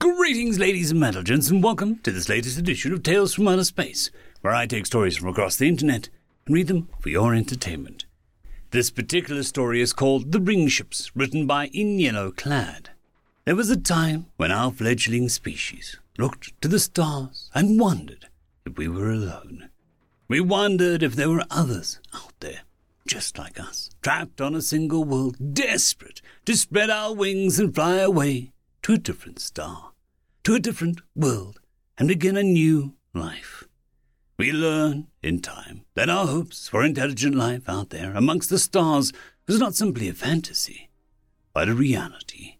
Greetings, ladies and gentlemen, and welcome to this latest edition of Tales from Outer Space, where I take stories from across the internet and read them for your entertainment. This particular story is called The Ring Ships, written by In Yellow Clad. There was a time when our fledgling species looked to the stars and wondered if we were alone. We wondered if there were others out there, just like us, trapped on a single world, desperate to spread our wings and fly away to a different star, to a different world, and begin a new life. We learn, in time, that our hopes for intelligent life out there amongst the stars was not simply a fantasy, but a reality.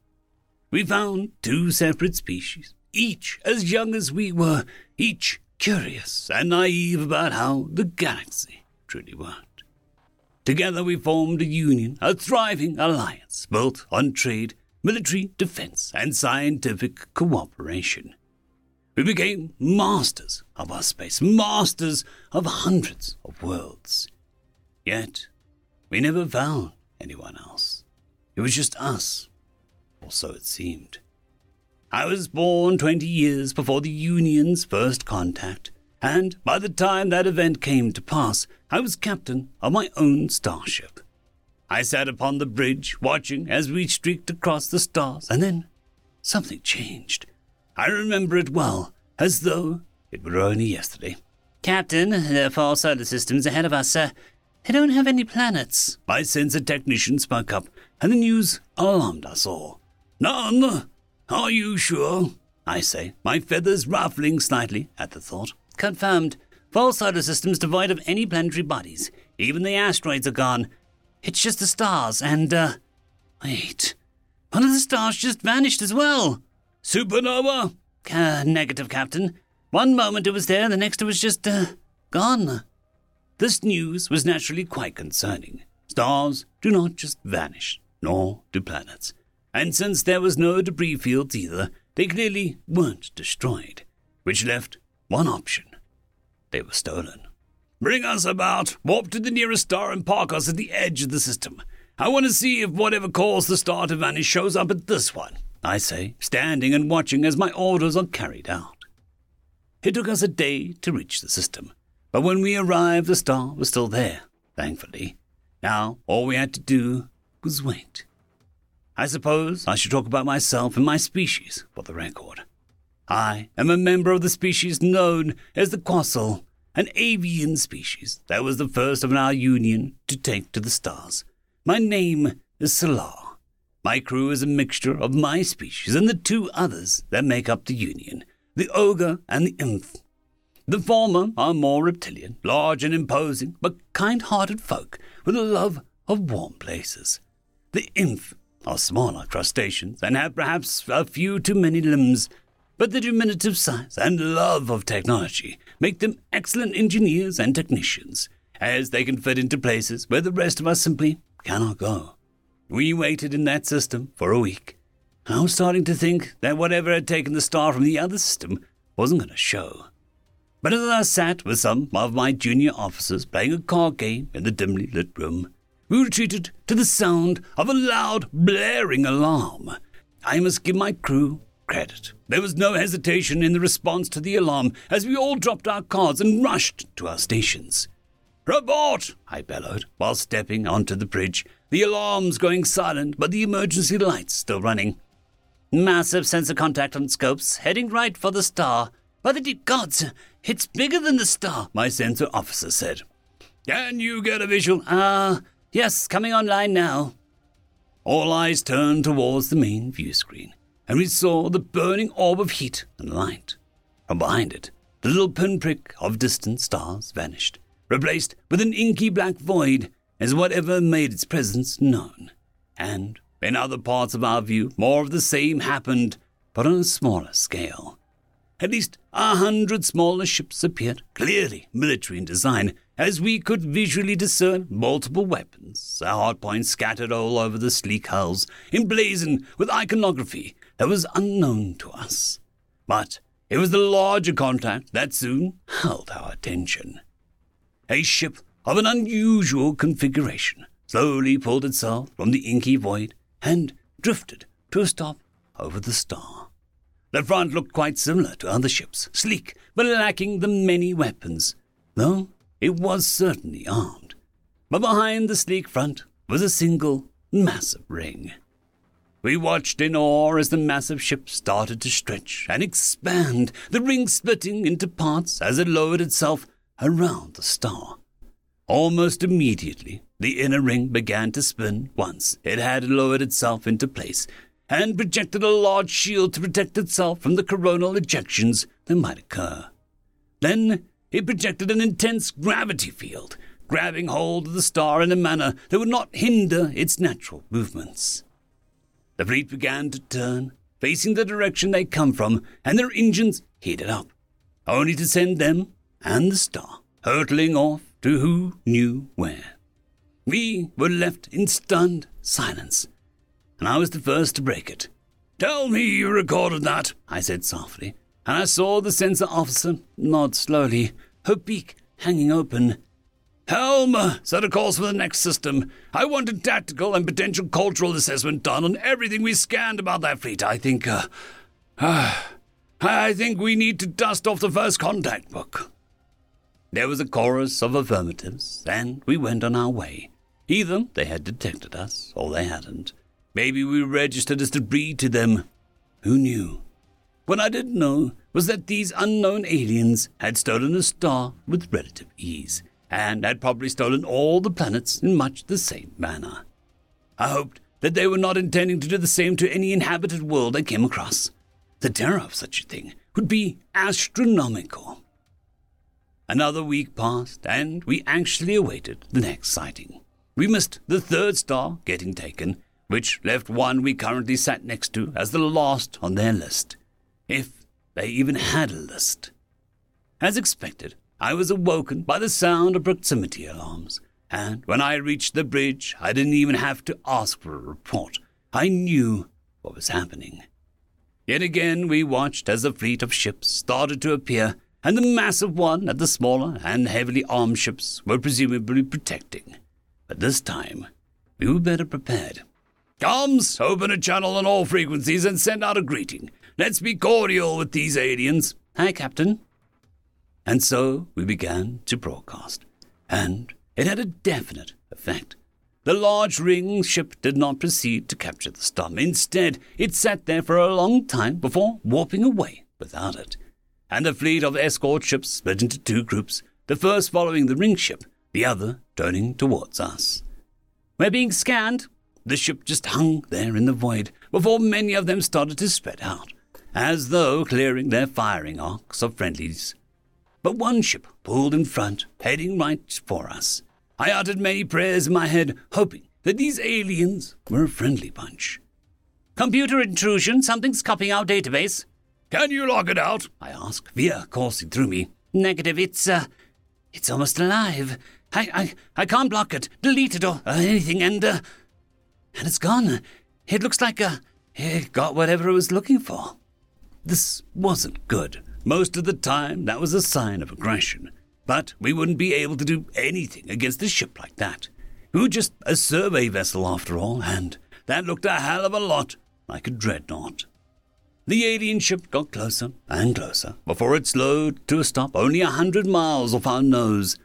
We found two separate species, each as young as we were, each curious and naive about how the galaxy truly worked. Together we formed a union, a thriving alliance built on trade, military defense, and scientific cooperation. We became masters of our space, masters of hundreds of worlds. Yet, we never found anyone else. It was just us, or so it seemed. I was born 20 years before the Union's first contact, and by the time that event came to pass, I was captain of my own starship. I sat upon the bridge, watching as we streaked across the stars, and then something changed. I remember it well, as though it were only yesterday. "Captain, there are 4 solar systems ahead of us, sir. They don't have any planets." My sensor technician spoke up, and the news alarmed us all. "None? Are you sure?" I say, my feathers ruffling slightly at the thought. "Confirmed. 4 solar systems devoid of any planetary bodies. Even the asteroids are gone. It's just the stars, and, wait, one of the stars just vanished as well." "Supernova?" Negative, Captain. One moment it was there, the next it was just, gone." This news was naturally quite concerning. Stars do not just vanish, nor do planets. And since there was no debris fields either, they clearly weren't destroyed, which left one option. They were stolen. "Bring us about, warp to the nearest star, and park us at the edge of the system. I want to see if whatever caused the star to vanish shows up at this one," I say, standing and watching as my orders are carried out. It took us a day to reach the system, but when we arrived, the star was still there, thankfully. Now, all we had to do was wait. I suppose I should talk about myself and my species for the record. I am a member of the species known as the Quassel, an avian species that was the first of our union to take to the stars. My name is Salar. My crew is a mixture of my species and the 2 others that make up the Union, the Ogre and the Imph. The former are more reptilian, large and imposing, but kind-hearted folk with a love of warm places. The Imph are smaller crustaceans and have perhaps a few too many limbs, but their diminutive size and love of technology make them excellent engineers and technicians, as they can fit into places where the rest of us simply cannot go. We waited in that system for a week. I was starting to think that whatever had taken the star from the other system wasn't going to show. But as I sat with some of my junior officers playing a card game in the dimly lit room, we retreated to the sound of a loud, blaring alarm. I must give my crew credit. There was no hesitation in the response to the alarm as we all dropped our cards and rushed to our stations. "Report!" I bellowed while stepping onto the bridge, the alarms going silent but the emergency lights still running. "Massive sensor contact on scopes, heading right for the star. By the deep gods, it's bigger than the star," my sensor officer said. "Can you get a visual?" Yes, coming online now." All eyes turned towards the main view screen, and we saw the burning orb of heat and light. From behind it, the little pinprick of distant stars vanished, replaced with an inky black void as whatever made its presence known. And in other parts of our view, more of the same happened, but on a smaller scale. At least 100 smaller ships appeared, clearly military in design, as we could visually discern multiple weapons, hardpoints scattered all over the sleek hulls, emblazoned with iconography that was unknown to us. But it was the larger contact that soon held our attention. A ship of an unusual configuration slowly pulled itself from the inky void and drifted to a stop over the star. The front looked quite similar to other ships, sleek, but lacking the many weapons, though it was certainly armed. But behind the sleek front was a single, massive ring. We watched in awe as the massive ship started to stretch and expand, the ring splitting into parts as it lowered itself around the star. Almost immediately, the inner ring began to spin once it had lowered itself into place and projected a large shield to protect itself from the coronal ejections that might occur. Then it projected an intense gravity field, grabbing hold of the star in a manner that would not hinder its natural movements. The fleet began to turn, facing the direction they come from, and their engines heated up, only to send them and the star hurtling off to who knew where. We were left in stunned silence, and I was the first to break it. "Tell me you recorded that," I said softly, and I saw the sensor officer nod slowly, her beak hanging open. "Helm, set a course for the next system. I want a tactical and potential cultural assessment done on everything we scanned about that fleet. I think we need to dust off the first contact book." There was a chorus of affirmatives, and we went on our way. Either they had detected us, or they hadn't. Maybe we registered as debris to them. Who knew? What I did know was that these unknown aliens had stolen a star with relative ease, and had probably stolen all the planets in much the same manner. I hoped that they were not intending to do the same to any inhabited world they came across. The terror of such a thing would be astronomical. Another week passed, and we anxiously awaited the next sighting. We missed the third star getting taken, which left one we currently sat next to as the last on their list, if they even had a list. As expected, I was awoken by the sound of proximity alarms, and when I reached the bridge, I didn't even have to ask for a report. I knew what was happening. Yet again, we watched as the fleet of ships started to appear, and the massive one at the smaller and heavily armed ships were presumably protecting. But this time, we were better prepared. "Comms, open a channel on all frequencies and send out a greeting. Let's be cordial with these aliens." "Hi, Captain." And so we began to broadcast, and it had a definite effect. The large ring ship did not proceed to capture the star. Instead, it sat there for a long time before warping away without it. And the fleet of escort ships split into two groups, the first following the ring ship, the other turning towards us. "We're being scanned." The ship just hung there in the void before many of them started to spread out, as though clearing their firing arcs of friendlies. But one ship pulled in front, heading right for us. I uttered many prayers in my head, hoping that these aliens were a friendly bunch. "Computer intrusion, something's copying our database." "Can you lock it out?" I asked, fear coursing through me. "Negative, it's almost alive. I can't block it, delete it or anything, and it's gone. It looks like it got whatever it was looking for." This wasn't good. Most of the time, that was a sign of aggression. But we wouldn't be able to do anything against a ship like that. We were just a survey vessel after all, and that looked a hell of a lot like a dreadnought. The alien ship got closer and closer before it slowed to a stop only 100 miles off our nose.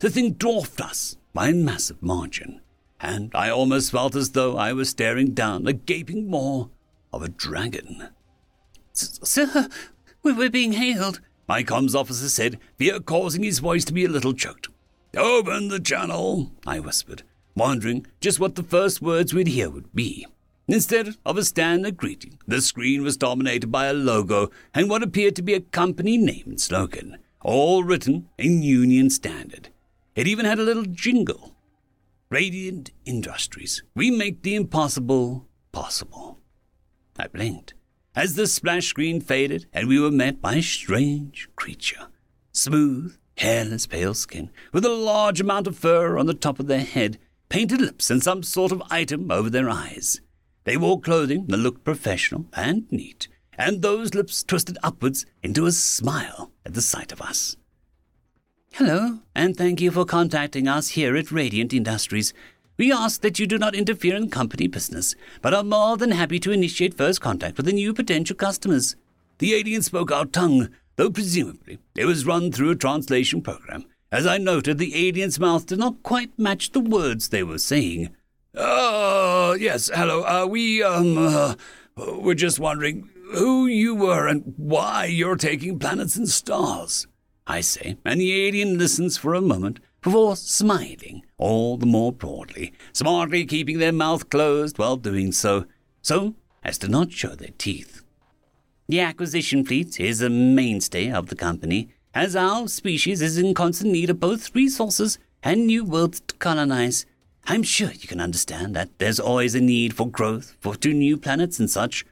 The thing dwarfed us by a massive margin, and I almost felt as though I was staring down a gaping maw of a dragon. "Sir, we're being hailed," my comms officer said, fear causing his voice to be a little choked. "Open the channel," I whispered, wondering just what the first words we'd hear would be. Instead of a standard greeting, the screen was dominated by a logo and what appeared to be a company name and slogan, all written in Union standard. It even had a little jingle. "Radiant Industries. We make the impossible possible." I blinked as the splash screen faded and we were met by a strange creature. Smooth, hairless pale skin, with a large amount of fur on the top of their head, painted lips and some sort of item over their eyes. They wore clothing that looked professional and neat, and those lips twisted upwards into a smile at the sight of us. "Hello, and thank you for contacting us here at Radiant Industries. We ask that you do not interfere in company business, but are more than happy to initiate first contact with the new potential customers. The alien spoke our tongue, though presumably it was run through a translation program. As I noted, the alien's mouth did not quite match the words they were saying. Yes, hello, we're just wondering who you were and why you're taking planets and stars, I say, and the alien listens for a moment before smiling all the more broadly, smartly keeping their mouth closed while doing so as to not show their teeth. The acquisition fleet is a mainstay of the company, as our species is in constant need of both resources and new worlds to colonize. I'm sure you can understand that there's always a need for growth, for two new planets and such.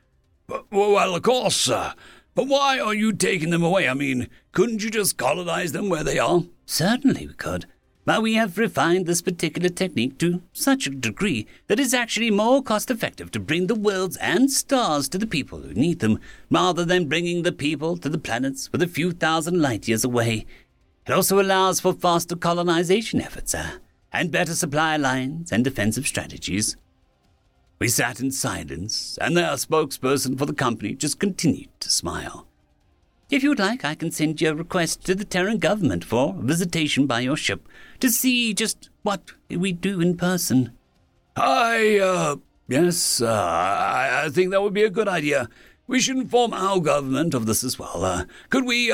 Well, of course, sir. But why are you taking them away? I mean, couldn't you just colonize them where they are? Certainly we could. But we have refined this particular technique to such a degree that it's actually more cost-effective to bring the worlds and stars to the people who need them, rather than bringing the people to the planets with a few thousand light-years away. It also allows for faster colonization efforts, and better supply lines and defensive strategies. We sat in silence, and their spokesperson for the company just continued to smile. If you'd like, I can send your request to the Terran government for visitation by your ship to see just what we do in person. I think that would be a good idea. We should inform our government of this as well. Could we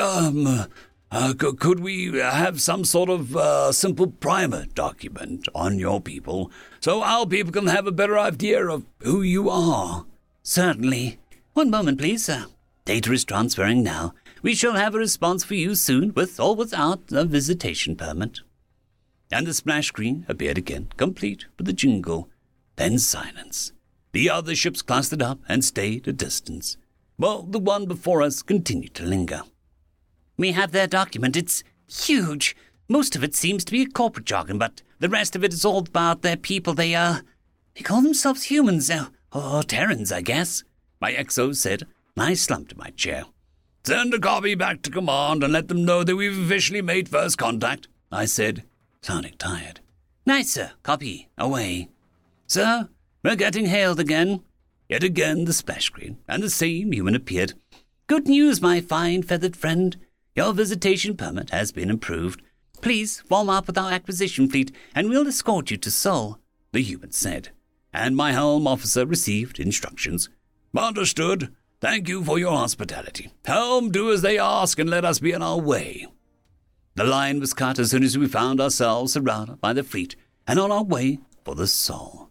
have some sort of simple primer document on your people so our people can have a better idea of who you are? Certainly. One moment, please, sir. Data is transferring now. We shall have a response for you soon, with or without a visitation permit. And the splash screen appeared again, complete with a jingle. Then silence. The other ships clustered up and stayed a distance, while the one before us continued to linger. We have their document. It's huge. Most of it seems to be corporate jargon, but the rest of it is all about their people. They call themselves humans, or Terrans, I guess, my XO said. I slumped in my chair. Send a copy back to command and let them know that we've officially made first contact, I said, sounding tired. Nice, sir. Copy. Away. Sir, we're getting hailed again. Yet again the splash screen, and the same human appeared. Good news, my fine feathered friend. Your visitation permit has been approved. Please form up with our acquisition fleet, and we'll escort you to Sol, the human said. And my helm officer received instructions. Understood. Thank you for your hospitality. Helm, do as they ask and let us be on our way. The line was cut as soon as we found ourselves surrounded by the fleet and on our way for the Sol.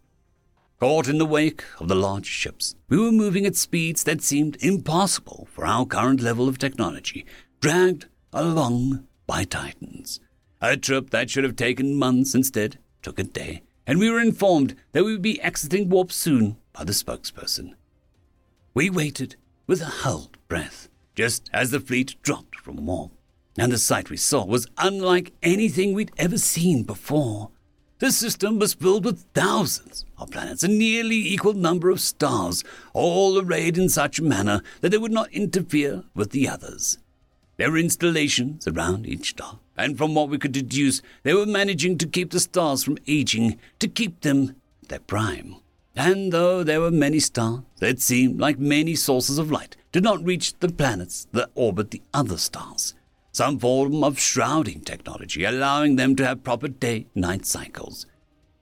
Caught in the wake of the large ships, we were moving at speeds that seemed impossible for our current level of technology, dragged along by Titans. A trip that should have taken months instead took a day, and we were informed that we would be exiting warp soon by the spokesperson. We waited with a held breath, just as the fleet dropped from warp, and the sight we saw was unlike anything we'd ever seen before. The system was filled with thousands of planets, a nearly equal number of stars, all arrayed in such a manner that they would not interfere with the others. There were installations around each star, and from what we could deduce, they were managing to keep the stars from aging, to keep them at their prime. And though there were many stars, it seemed like many sources of light did not reach the planets that orbit the other stars. Some form of shrouding technology, allowing them to have proper day-night cycles.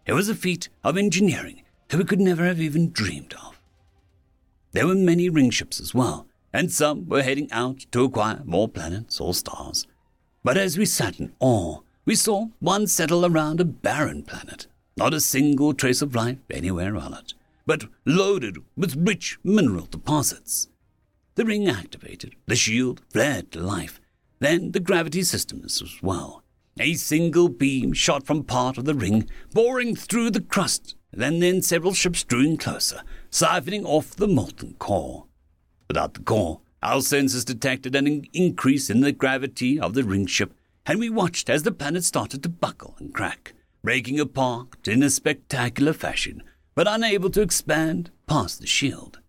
It was a feat of engineering that we could never have even dreamed of. There were many ring ships as well, and some were heading out to acquire more planets or stars. But as we sat in awe, we saw one settle around a barren planet. Not a single trace of life anywhere on it, but loaded with rich mineral deposits. The ring activated, the shield flared to life, then the gravity systems as well. A single beam shot from part of the ring, boring through the crust, and then several ships drew in closer, siphoning off the molten core. Without the core, our sensors detected an increase in the gravity of the ring ship, and we watched as the planet started to buckle and crack, breaking apart in a spectacular fashion, but unable to expand past the shield.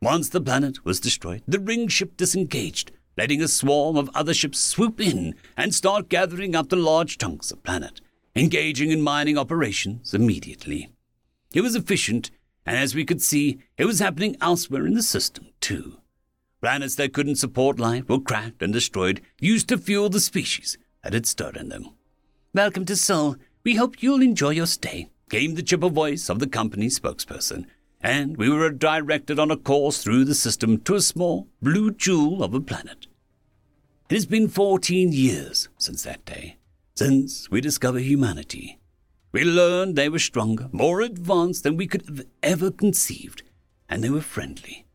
Once the planet was destroyed, the ring ship disengaged, letting a swarm of other ships swoop in and start gathering up the large chunks of planet, engaging in mining operations immediately. It was efficient, and as we could see, it was happening elsewhere in the system too. Planets that couldn't support life were cracked and destroyed, used to fuel the species that had stirred in them. Welcome to Seoul. We hope you'll enjoy your stay, came the chipper voice of the company's spokesperson, and we were directed on a course through the system to a small blue jewel of a planet. It has been 14 years since that day, since we discovered humanity. We learned they were stronger, more advanced than we could have ever conceived, and they were friendly.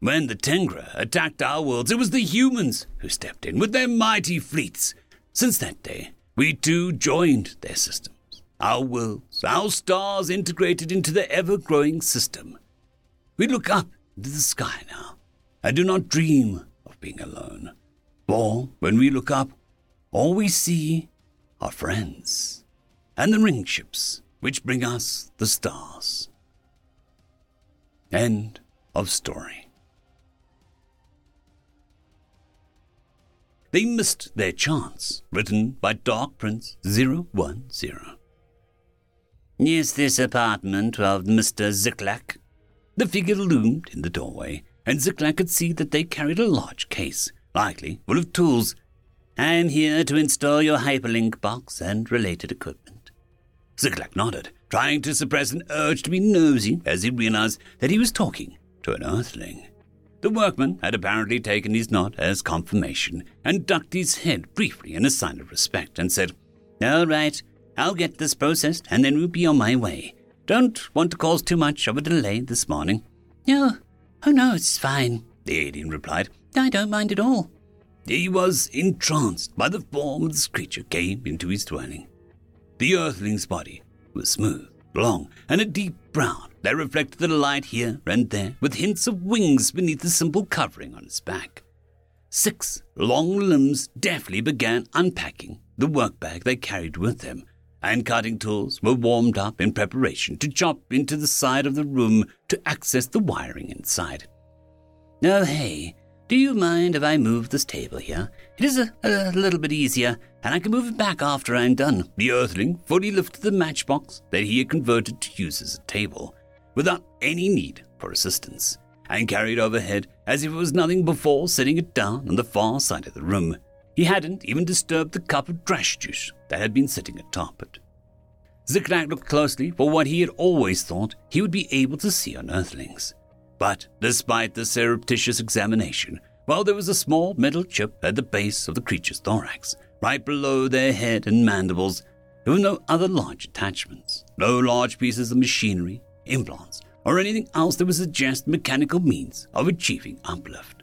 When the Tengra attacked our worlds, it was the humans who stepped in with their mighty fleets. Since that day, we too joined their systems. Our worlds, our stars integrated into the ever-growing system. We look up into the sky now. I do not dream of being alone. For when we look up, all we see are friends, and the ring ships, which bring us the stars. End of story. They Missed Their Chance, written by Dark Prince 010. Is this apartment of Mr. Ziklak? The figure loomed in the doorway, and Ziklak could see that they carried a large case, likely full of tools. I am here to install your hyperlink box and related equipment. Ziklak nodded, trying to suppress an urge to be nosy as he realized that he was talking to an earthling. The workman had apparently taken his nod as confirmation and ducked his head briefly in a sign of respect and said, All right, I'll get this processed and then we'll be on my way. Don't want to cause too much of a delay this morning. No, it's fine, the alien replied. I don't mind at all. He was entranced by the form this creature came into his dwelling. The earthling's body was smooth, long, and a deep brown that reflected the light here and there with hints of wings beneath the simple covering on its back. 6 long limbs deftly began unpacking the workbag they carried with them, and cutting tools were warmed up in preparation to chop into the side of the room to access the wiring inside. Oh, hey. Do you mind if I move this table here? It is a little bit easier, and I can move it back after I'm done. The earthling fully lifted the matchbox that he had converted to use as a table, without any need for assistance, and carried overhead as if it was nothing before setting it down on the far side of the room. He hadn't even disturbed the cup of drash juice that had been sitting atop it. Ziklak looked closely for what he had always thought he would be able to see on earthlings. But despite the surreptitious examination, while there was a small metal chip at the base of the creature's thorax, right below their head and mandibles, there were no other large attachments, no large pieces of machinery, implants, or anything else that would suggest mechanical means of achieving uplift.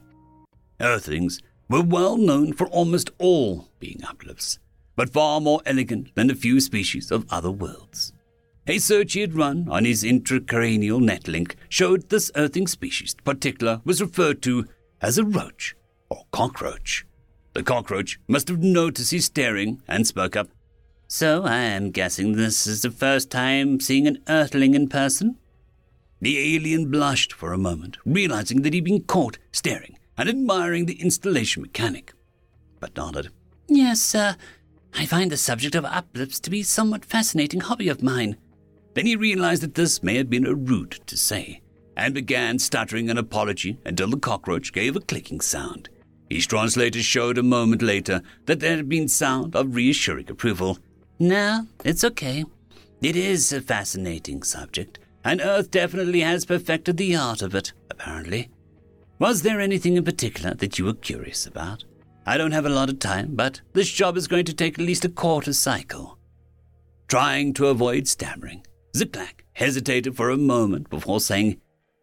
Earthlings were well known for almost all being uplifts, but far more elegant than the few species of other worlds. A search he had run on his intracranial netlink showed this earthing species in particular was referred to as a roach or cockroach. The cockroach must have noticed his staring and spoke up. So I am guessing this is the first time seeing an earthling in person? The alien blushed for a moment, realizing that he'd been caught staring and admiring the installation mechanic, but nodded. Yes, sir. I find the subject of uplifts to be a somewhat fascinating hobby of mine. Then he realized that this may have been a rude to say, and began stuttering an apology until the cockroach gave a clicking sound. His translator showed a moment later that there had been sound of reassuring approval. No, it's okay. It is a fascinating subject, and Earth definitely has perfected the art of it, apparently. Was there anything in particular that you were curious about? I don't have a lot of time, but this job is going to take at least a quarter cycle. Trying to avoid stammering, Ziklak hesitated for a moment before saying,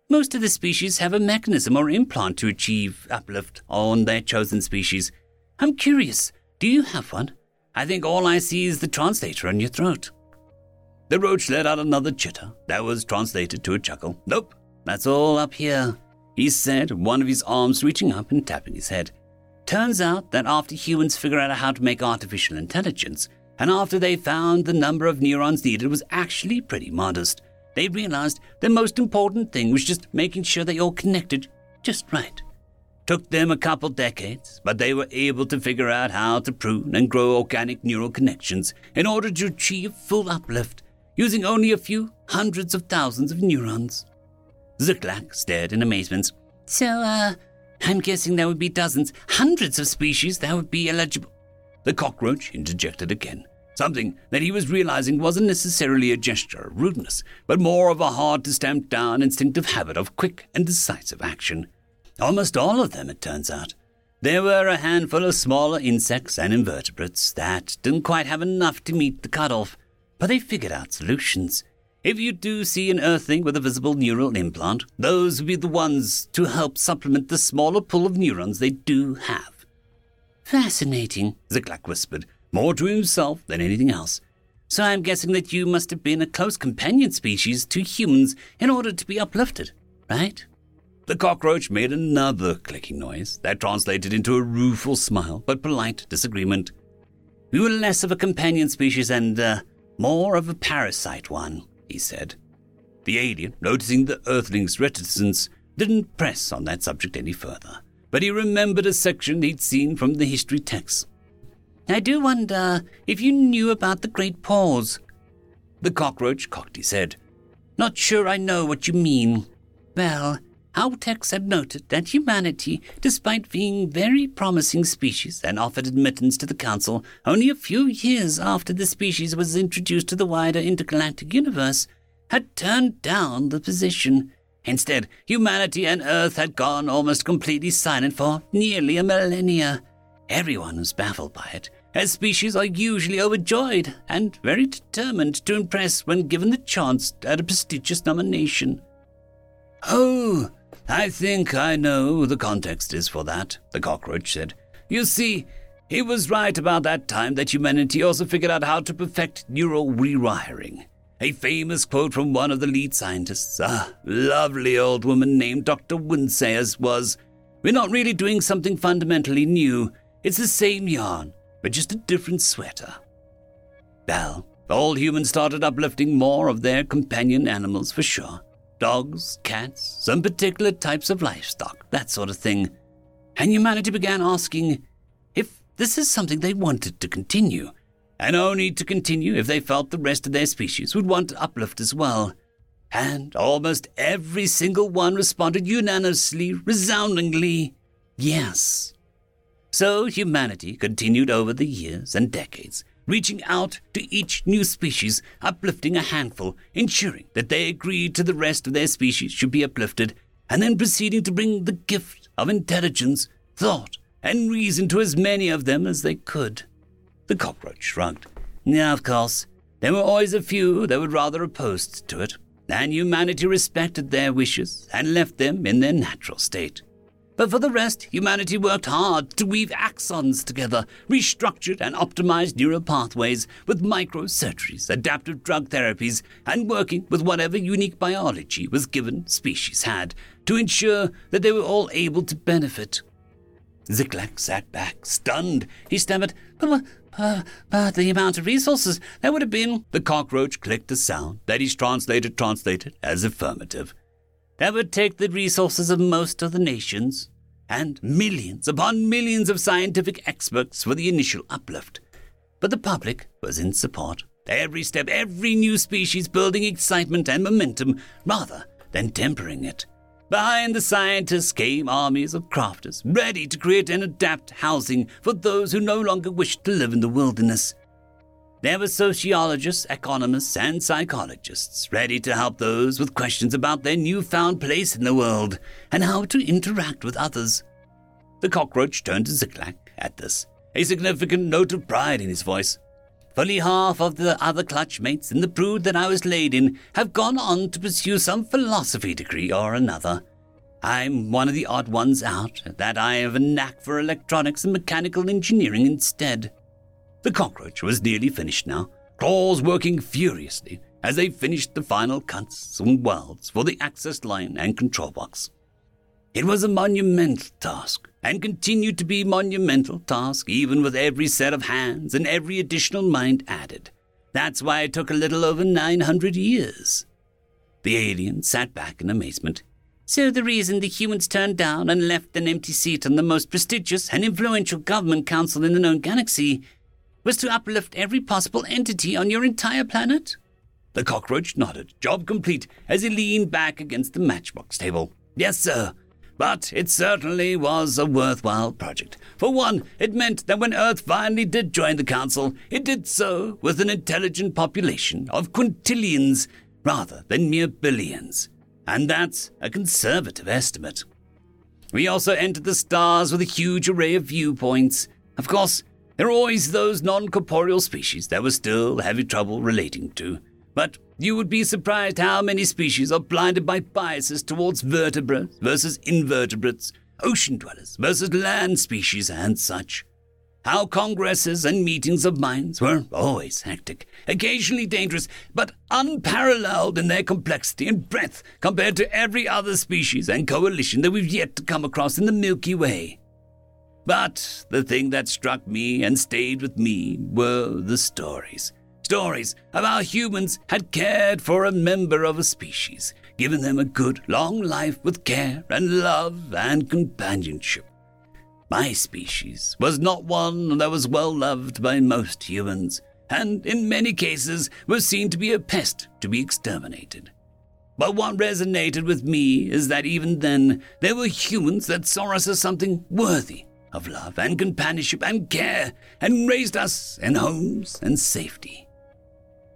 Most of the species have a mechanism or implant to achieve uplift on their chosen species. I'm curious, do you have one? I think all I see is the translator on your throat. The roach let out another chitter that was translated to a chuckle. Nope, that's all up here, he said, one of his arms reaching up and tapping his head. Turns out that after humans figure out how to make artificial intelligence, and after they found the number of neurons needed was actually pretty modest, they realized the most important thing was just making sure they all connected just right. Took them a couple decades, but they were able to figure out how to prune and grow organic neural connections in order to achieve full uplift, using only a few hundreds of thousands of neurons. Ziklak stared in amazement. So, I'm guessing there would be dozens, hundreds of species that would be eligible. The cockroach interjected again, something that he was realizing wasn't necessarily a gesture of rudeness, but more of a hard-to-stamp-down instinctive habit of quick and decisive action. Almost all of them, it turns out. There were a handful of smaller insects and invertebrates that didn't quite have enough to meet the cutoff, but they figured out solutions. If you do see an earthling with a visible neural implant, those would be the ones to help supplement the smaller pool of neurons they do have. Fascinating, Ziklak whispered, more to himself than anything else. So I'm guessing that you must have been a close companion species to humans in order to be uplifted, right? The cockroach made another clicking noise that translated into a rueful smile but polite disagreement. We were less of a companion species and more of a parasite one, he said. The alien, noticing the earthling's reticence, didn't press on that subject any further, but he remembered a section he'd seen from the history texts. I do wonder if you knew about the great paws. The cockroach cocked his head. Not sure I know what you mean. Well, our texts have noted that humanity, despite being very promising species and offered admittance to the Council only a few years after the species was introduced to the wider intergalactic universe, had turned down the position. Instead, humanity and Earth had gone almost completely silent for nearly a millennia. Everyone was baffled by it, as species are usually overjoyed and very determined to impress when given the chance at a prestigious nomination. Oh, I think I know the context is for that, the cockroach said. You see, he was right about that time that humanity also figured out how to perfect neural rewiring. A famous quote from one of the lead scientists, a lovely old woman named Dr. Winsayers, was, "We're not really doing something fundamentally new. It's the same yarn, but just a different sweater." Well, all humans started uplifting more of their companion animals for sure. Dogs, cats, some particular types of livestock, that sort of thing. And humanity began asking if this is something they wanted to continue, and only to continue if they felt the rest of their species would want to uplift as well. And almost every single one responded unanimously, resoundingly, yes. So humanity continued over the years and decades, reaching out to each new species, uplifting a handful, ensuring that they agreed to the rest of their species should be uplifted, and then proceeding to bring the gift of intelligence, thought, and reason to as many of them as they could. The cockroach shrugged. Now, of course, there were always a few that were rather opposed to it, and humanity respected their wishes and left them in their natural state. But for the rest, humanity worked hard to weave axons together, restructured and optimized neural pathways with microsurgeries, adaptive drug therapies, and working with whatever unique biology was given species had to ensure that they were all able to benefit. Ziklak sat back, stunned. He stammered, but the amount of resources there would have been. The cockroach clicked a sound that his translator translated as affirmative. That would take the resources of most of the nations and millions upon millions of scientific experts for the initial uplift. But the public was in support. Every step, every new species building excitement and momentum rather than tempering it. Behind the scientists came armies of crafters ready to create and adapt housing for those who no longer wished to live in the wilderness. There were sociologists, economists, and psychologists ready to help those with questions about their newfound place in the world and how to interact with others. The cockroach turned to Ziklak at this, a significant note of pride in his voice. Fully half of the other clutch mates in the brood that I was laid in have gone on to pursue some philosophy degree or another. I'm one of the odd ones out, that I have a knack for electronics and mechanical engineering instead. The cockroach was nearly finished now, claws working furiously as they finished the final cuts and welds for the access line and control box. It was a monumental task, and continued to be a monumental task even with every set of hands and every additional mind added. That's why it took a little over 900 years. The alien sat back in amazement. So the reason the humans turned down and left an empty seat on the most prestigious and influential government council in the known galaxy was to uplift every possible entity on your entire planet? The cockroach nodded, job complete, as he leaned back against the matchbox table. Yes, sir. But it certainly was a worthwhile project. For one, it meant that when Earth finally did join the Council, it did so with an intelligent population of quintillions rather than mere billions. And that's a conservative estimate. We also entered the stars with a huge array of viewpoints. Of course, there are always those non-corporeal species that we're still having trouble relating to. But you would be surprised how many species are blinded by biases towards vertebrates versus invertebrates, ocean dwellers versus land species and such. How congresses and meetings of minds were always hectic, occasionally dangerous, but unparalleled in their complexity and breadth compared to every other species and coalition that we've yet to come across in the Milky Way. But the thing that struck me and stayed with me were the stories. Stories of how humans had cared for a member of a species, given them a good, long life with care and love and companionship. My species was not one that was well loved by most humans, and in many cases was seen to be a pest to be exterminated. But what resonated with me is that even then, there were humans that saw us as something worthy of love and companionship and care, and raised us in homes and safety.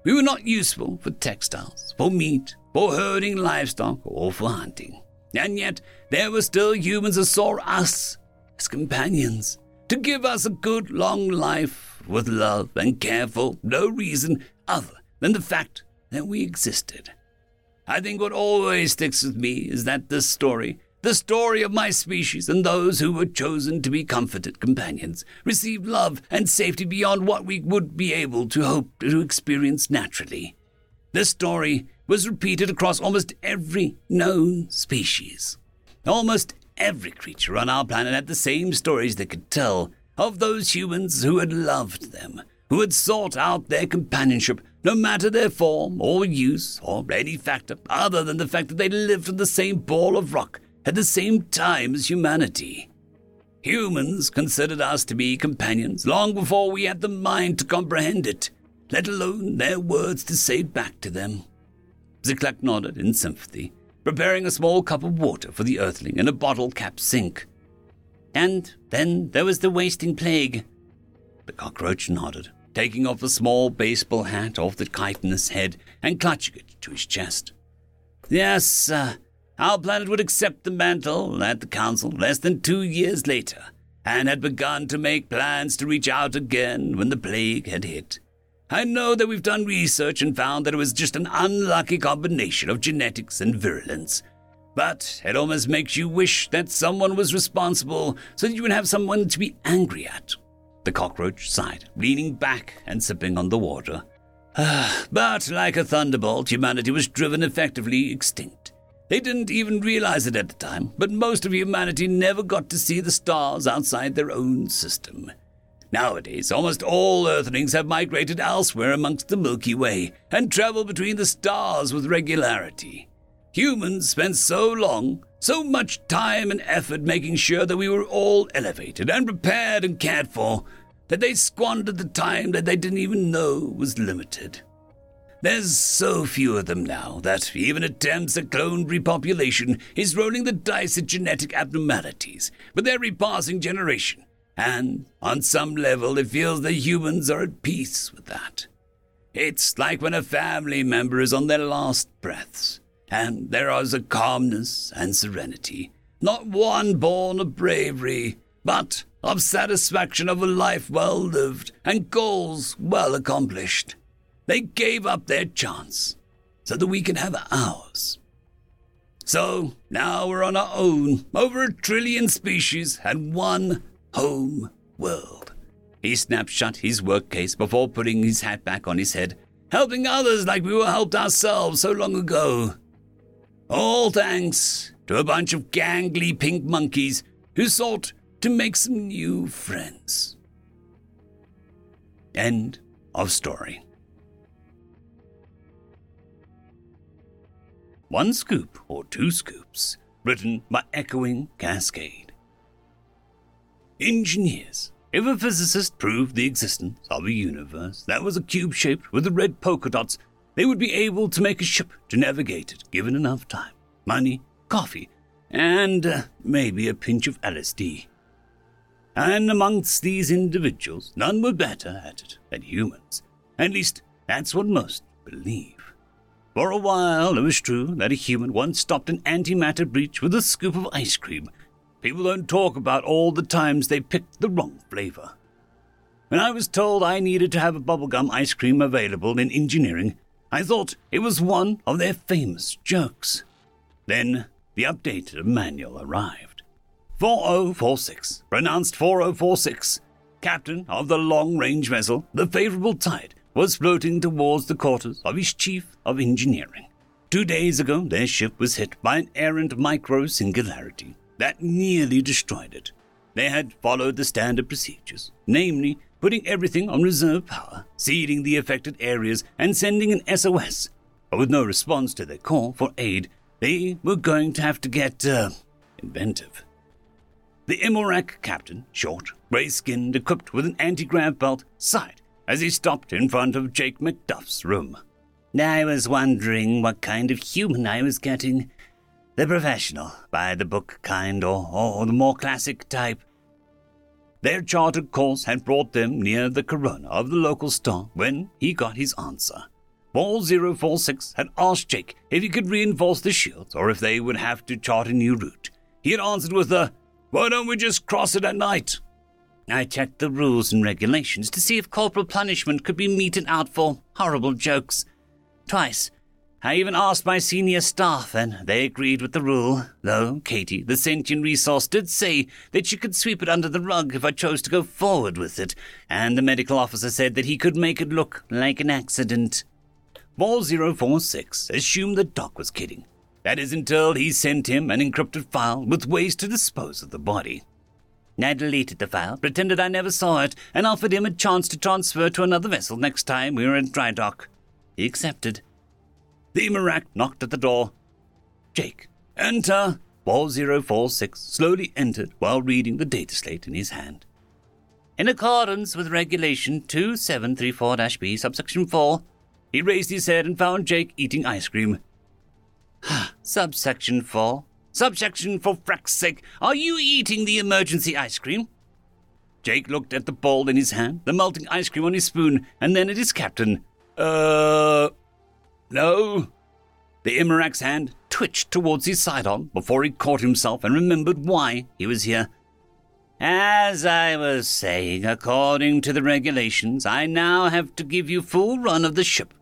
We were not useful for textiles, for meat, for herding livestock, or for hunting. And yet, there were still humans who saw us as companions, to give us a good long life with love and care for no reason other than the fact that we existed. I think what always sticks with me is that this story, the story of my species and those who were chosen to be comforted companions, received love and safety beyond what we would be able to hope to experience naturally. This story was repeated across almost every known species. Almost every creature on our planet had the same stories they could tell of those humans who had loved them, who had sought out their companionship, no matter their form or use or any factor other than the fact that they lived on the same ball of rock at the same time as humanity. Humans considered us to be companions long before we had the mind to comprehend it, let alone their words to say back to them. Ziklak nodded in sympathy, preparing a small cup of water for the Earthling in a bottle-capped sink. And then there was the wasting plague. The cockroach nodded, taking off a small baseball hat off the chitinous head and clutching it to his chest. Yes, our planet would accept the mantle at the Council less than 2 years later, and had begun to make plans to reach out again when the plague had hit. I know that we've done research and found that it was just an unlucky combination of genetics and virulence. But it almost makes you wish that someone was responsible so that you would have someone to be angry at. The cockroach sighed, leaning back and sipping on the water. But like a thunderbolt, humanity was driven effectively extinct. They didn't even realize it at the time, but most of humanity never got to see the stars outside their own system. Nowadays, almost all Earthlings have migrated elsewhere amongst the Milky Way and travel between the stars with regularity. Humans spent so long, so much time and effort making sure that we were all elevated and prepared and cared for, that they squandered the time that they didn't even know was limited. There's so few of them now that even attempts at clone repopulation is rolling the dice at genetic abnormalities, but they're repassing generation. And, on some level, it feels that humans are at peace with that. It's like when a family member is on their last breaths, and there is a calmness and serenity, not one born of bravery, but of satisfaction of a life well lived and goals well accomplished. They gave up their chance so that we can have ours. So, now we're on our own, over a trillion species and one home world. He snapped shut his work case before putting his hat back on his head, helping others like we were helped ourselves so long ago. All thanks to a bunch of gangly pink monkeys who sought to make some new friends. End of story. One Scoop or Two Scoops, written by Echoing Cascade. Engineers. If a physicist proved the existence of a universe that was a cube shaped with the red polka dots, they would be able to make a ship to navigate it given enough time, money, coffee, and maybe a pinch of LSD. And amongst these individuals, none were better at it than humans. At least, that's what most believe. For a while, it was true that a human once stopped an antimatter breach with a scoop of ice cream. People don't talk about all the times they picked the wrong flavor. When I was told I needed to have a bubblegum ice cream available in engineering, I thought it was one of their famous jokes. Then, the updated manual arrived. 4046, pronounced 4046, captain of the long-range vessel, the Favorable Tide, was floating towards the quarters of his chief of engineering. 2 days ago, their ship was hit by an errant micro-singularity that nearly destroyed it. They had followed the standard procedures, namely putting everything on reserve power, seeding the affected areas, and sending an SOS. But with no response to their call for aid, they were going to have to get, inventive. The Imorak captain, short, grey-skinned, equipped with an anti-grav belt, sighed as he stopped in front of Jake McDuff's room. I was wondering what kind of human I was getting. The professional, by-the-book kind, or the more classic type. Their chartered course had brought them near the corona of the local star when he got his answer. 4046 had asked Jake if he could reinforce the shields or if they would have to chart a new route. He had answered with a, "Why don't we just cross it at night?" I checked the rules and regulations to see if corporal punishment could be meted out for horrible jokes. Twice. I even asked my senior staff, and they agreed with the rule, though Katie, the sentient resource, did say that she could sweep it under the rug if I chose to go forward with it, and the medical officer said that he could make it look like an accident. 4046 assumed that Doc was kidding. That is until he sent him an encrypted file with ways to dispose of the body. I deleted the file, pretended I never saw it, and offered him a chance to transfer to another vessel next time we were in dry dock. He accepted. The Imorak knocked at the door. "Jake, enter." 4046 slowly entered while reading the data slate in his hand. "In accordance with Regulation 2734-B, subsection 4, he raised his head and found Jake eating ice cream. "Subsection 4. Subsection, for frack's sake, are you eating the emergency ice cream?" Jake looked at the bowl in his hand, the melting ice cream on his spoon, and then at his captain. No. The Imorak's hand twitched towards his sidearm before he caught himself and remembered why he was here. "As I was saying, according to the regulations, I now have to give you full run of the ship."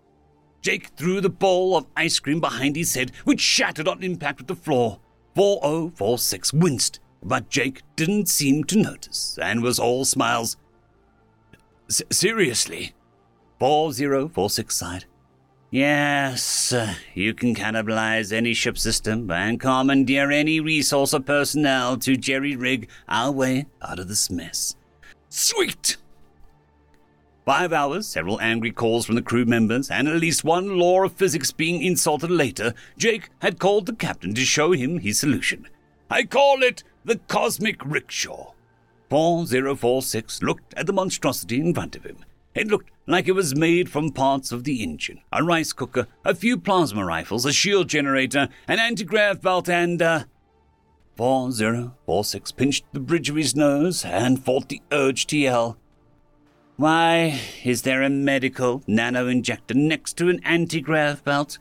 Jake threw the bowl of ice cream behind his head, which shattered on impact with the floor. 4046 winced, but Jake didn't seem to notice and was all smiles. Seriously? 4046 sighed. "Yes, you can cannibalize any ship system and commandeer any resource or personnel to jerry-rig our way out of this mess." Sweet! 5 hours, several angry calls from the crew members, and at least one law of physics being insulted later, Jake had called the captain to show him his solution. "I call it the Cosmic Rickshaw." 4046 looked at the monstrosity in front of him. It looked like it was made from parts of the engine, a rice cooker, a few plasma rifles, a shield generator, an anti-grav belt, and 4046 pinched the bridge of his nose and fought the urge to yell. "Why is there a medical nano-injector next to an anti-grav belt?"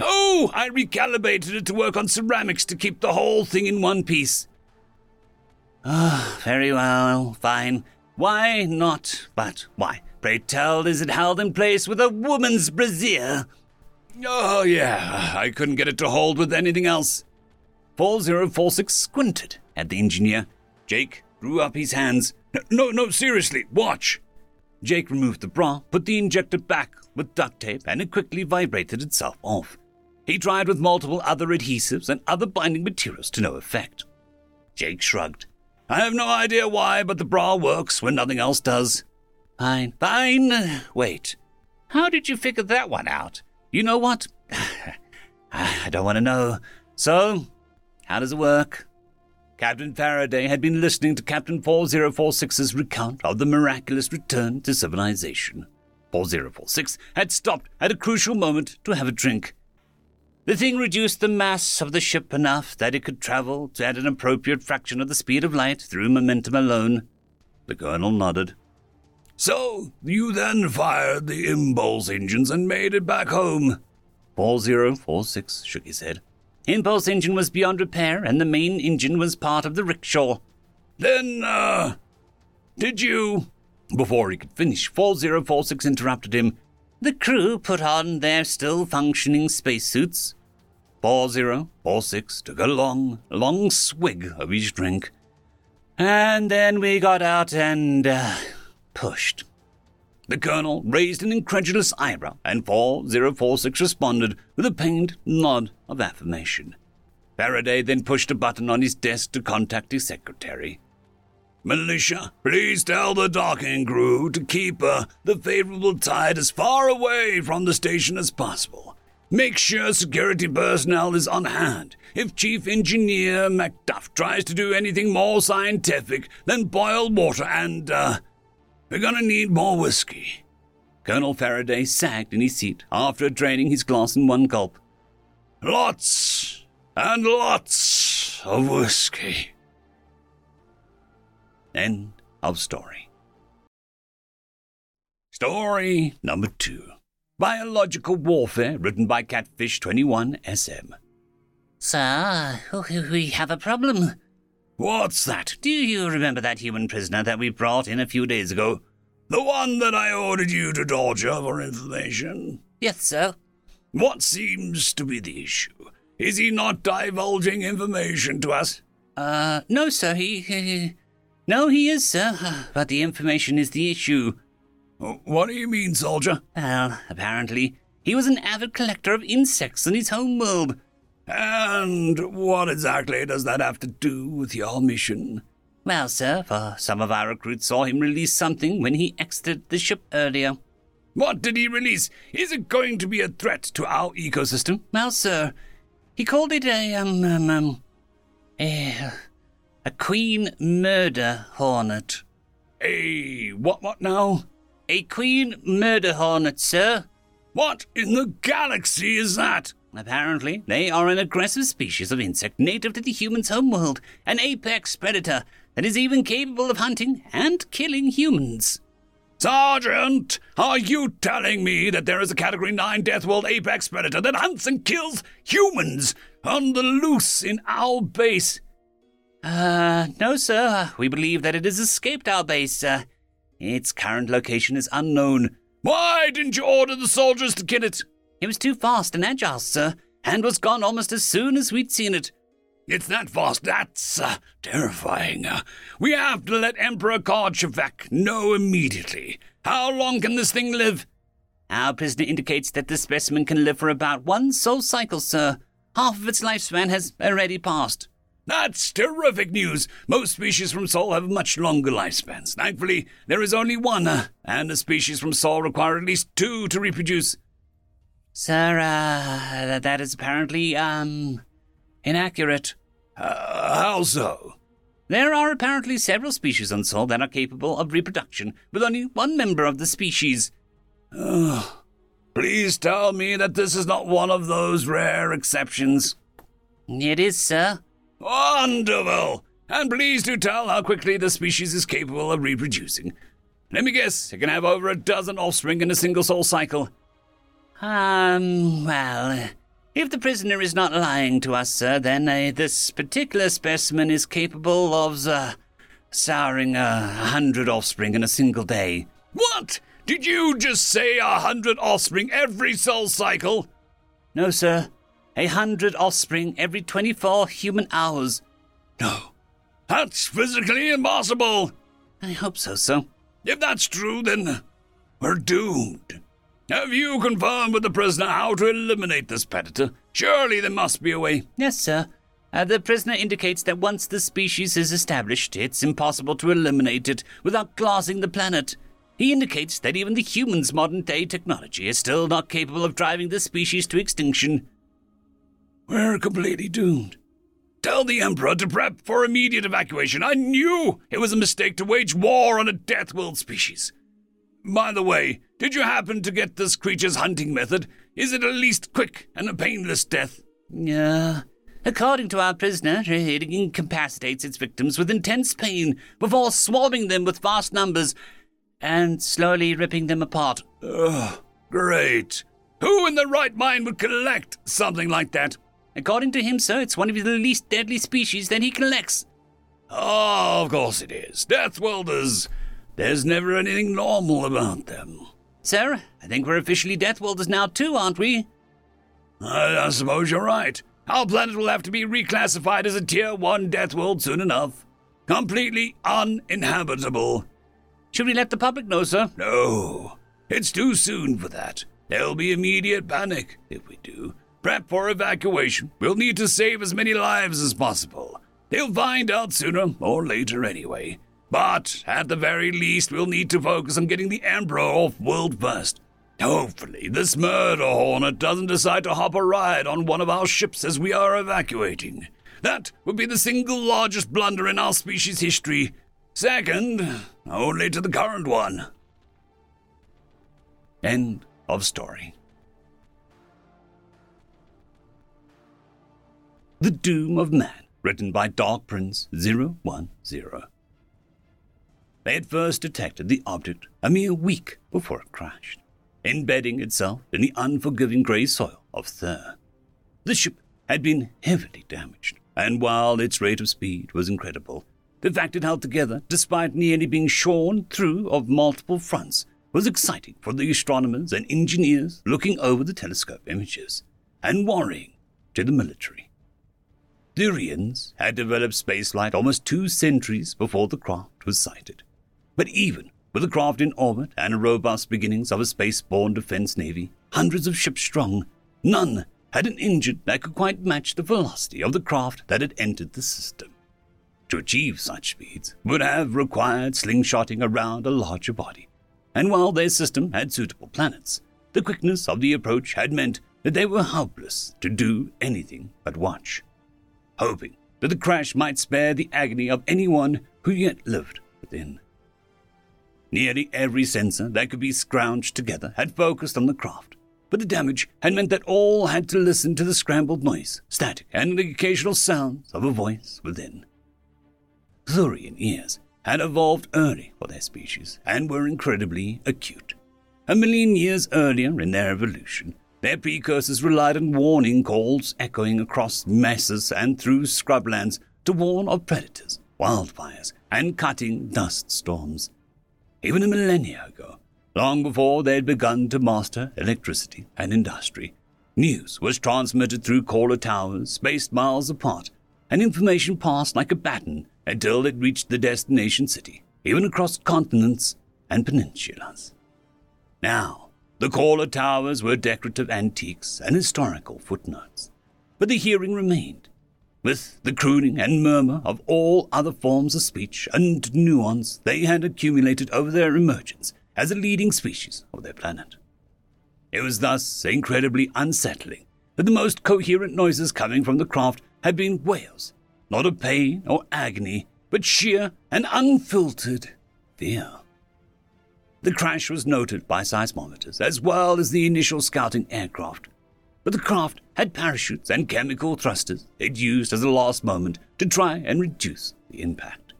"Oh, I recalibrated it to work on ceramics to keep the whole thing in one piece." "Oh, very well, fine. Why not? But why? Pray tell, is it held in place with a woman's brassiere?" "Oh, yeah, I couldn't get it to hold with anything else." 4046 squinted at the engineer. Jake drew up his hands. No, seriously, watch." Jake removed the bra, put the injector back with duct tape, and it quickly vibrated itself off. He tried with multiple other adhesives and other binding materials to no effect. Jake shrugged. "I have no idea why, but the bra works when nothing else does." Fine. Wait. How did you figure that one out? You know what? I don't want to know. So, how does it work? Captain Faraday had been listening to Captain 4046's recount of the miraculous return to civilization. 4046 had stopped at a crucial moment to have a drink. The thing reduced the mass of the ship enough that it could travel at an appropriate fraction of the speed of light through momentum alone. The colonel nodded. So, you then fired the impulse engines and made it back home? 4046 shook his head. Impulse engine was beyond repair, and the main engine was part of the rickshaw. Then, did you... Before he could finish, 4046 interrupted him. The crew put on their still-functioning spacesuits. 4046 took a long swig of his drink. And then we got out and, pushed. The colonel raised an incredulous eyebrow, and 4046 responded with a pained nod of affirmation. Faraday then pushed a button on his desk to contact his secretary. Militia, please tell the docking crew to keep the favorable tide as far away from the station as possible. Make sure security personnel is on hand. If Chief Engineer MacDuff tries to do anything more scientific, then boil water and, we're gonna need more whiskey. Colonel Faraday sagged in his seat after draining his glass in one gulp. Lots and lots of whiskey. End of story. Story number 2. Biological Warfare, written by Catfish21SM. Sir, we have a problem. What's that? Do you remember that human prisoner that we brought in a few days ago? The one that I ordered you to torture for information? Yes, sir. What seems to be the issue? Is he not divulging information to us? No, sir, No, he is, sir, but the information is the issue. What do you mean, soldier? Well, apparently, he was an avid collector of insects on his home world. And what exactly does that have to do with your mission? Well, sir, for some of our recruits saw him release something when he exited the ship earlier. What did he release? Is it going to be a threat to our ecosystem? Well, sir, he called it a queen murder hornet. A what now? A queen murder hornet, sir. What in the galaxy is that? Apparently, they are an aggressive species of insect native to the human's homeworld, an apex predator that is even capable of hunting and killing humans. Sergeant, are you telling me that there is a Category 9 Death World apex predator that hunts and kills humans on the loose in our base? No, sir. We believe that it has escaped our base. Its current location is unknown. Why didn't you order the soldiers to kill it? It was too fast and agile, sir, and was gone almost as soon as we'd seen it. It's that fast. That's terrifying. We have to let Emperor Karchevak know immediately. How long can this thing live? Our prisoner indicates that the specimen can live for about one soul cycle, sir. Half of its lifespan has already passed. That's terrific news. Most species from Sol have much longer lifespans. Thankfully, there is only one, and the species from Sol require at least 2 to reproduce. Sir, that is apparently, inaccurate. How so? There are apparently several species on Sol that are capable of reproduction, with only one member of the species. Please tell me that this is not one of those rare exceptions. It is, sir. Wonderful! And please do tell how quickly the species is capable of reproducing. Let me guess, it can have over 12 offspring in a single soul cycle. Well, if the prisoner is not lying to us, sir, then this particular specimen is capable of souring 100 offspring in a single day. What? Did you just say 100 offspring every soul cycle? No, sir. 100 offspring every 24 human hours. No, that's physically impossible. I hope so, sir. If that's true, then we're doomed. Have you confirmed with the prisoner how to eliminate this predator? Surely there must be a way. Yes, sir. The prisoner indicates that once the species is established, it's impossible to eliminate it without glassing the planet. He indicates that even the humans' modern-day technology is still not capable of driving this species to extinction. We're completely doomed. Tell the Emperor to prep for immediate evacuation. I knew it was a mistake to wage war on a Death World species. By the way, did you happen to get this creature's hunting method? Is it at least quick and a painless death? According to our prisoner, it incapacitates its victims with intense pain before swarming them with vast numbers and slowly ripping them apart. Ugh, great. Who in their right mind would collect something like that? According to him, sir, it's one of the least deadly species that he collects. Oh, of course it is. Death Welders. There's never anything normal about them. Sir, I think we're officially Death Welders now too, aren't we? I suppose you're right. Our planet will have to be reclassified as a Tier 1 Death World soon enough. Completely uninhabitable. Should we let the public know, sir? No. It's too soon for that. There'll be immediate panic if we do. Prep for evacuation. We'll need to save as many lives as possible. They'll find out sooner or later anyway. But at the very least, we'll need to focus on getting the Emperor off world first. Hopefully, this murder hornet doesn't decide to hop a ride on one of our ships as we are evacuating. That would be the single largest blunder in our species' history. Second, only to the current one. End of story. The Doom of Man, written by Dark Prince 010. They had first detected the object a mere week before it crashed, embedding itself in the unforgiving grey soil of Thur. The ship had been heavily damaged, and while its rate of speed was incredible, the fact it held together, despite nearly being shorn through of multiple fronts, was exciting for the astronomers and engineers looking over the telescope images, and worrying to the military. Thurians had developed spaceflight almost 2 centuries before the craft was sighted. But even with the craft in orbit and the robust beginnings of a space-borne defense navy, hundreds of ships strong, none had an engine that could quite match the velocity of the craft that had entered the system. To achieve such speeds would have required slingshotting around a larger body. And while their system had suitable planets, the quickness of the approach had meant that they were helpless to do anything but watch, hoping that the crash might spare the agony of anyone who yet lived within. Nearly every sensor that could be scrounged together had focused on the craft, but the damage had meant that all had to listen to the scrambled noise, static, and the occasional sounds of a voice within. Thurian ears had evolved early for their species and were incredibly acute. 1 million years earlier in their evolution, their precursors relied on warning calls echoing across mesas and through scrublands to warn of predators, wildfires, and cutting dust storms. Even a millennia ago, long before they had begun to master electricity and industry, news was transmitted through caller towers spaced miles apart, and information passed like a baton until it reached the destination city, even across continents and peninsulas. Now, the caller towers were decorative antiques and historical footnotes, but the hearing remained, with the crooning and murmur of all other forms of speech and nuance they had accumulated over their emergence as a leading species of their planet. It was thus incredibly unsettling that the most coherent noises coming from the craft had been wails, not of pain or agony, but sheer and unfiltered fear. The crash was noted by seismometers, as well as the initial scouting aircraft. But the craft had parachutes and chemical thrusters it used as a last moment to try and reduce the impact.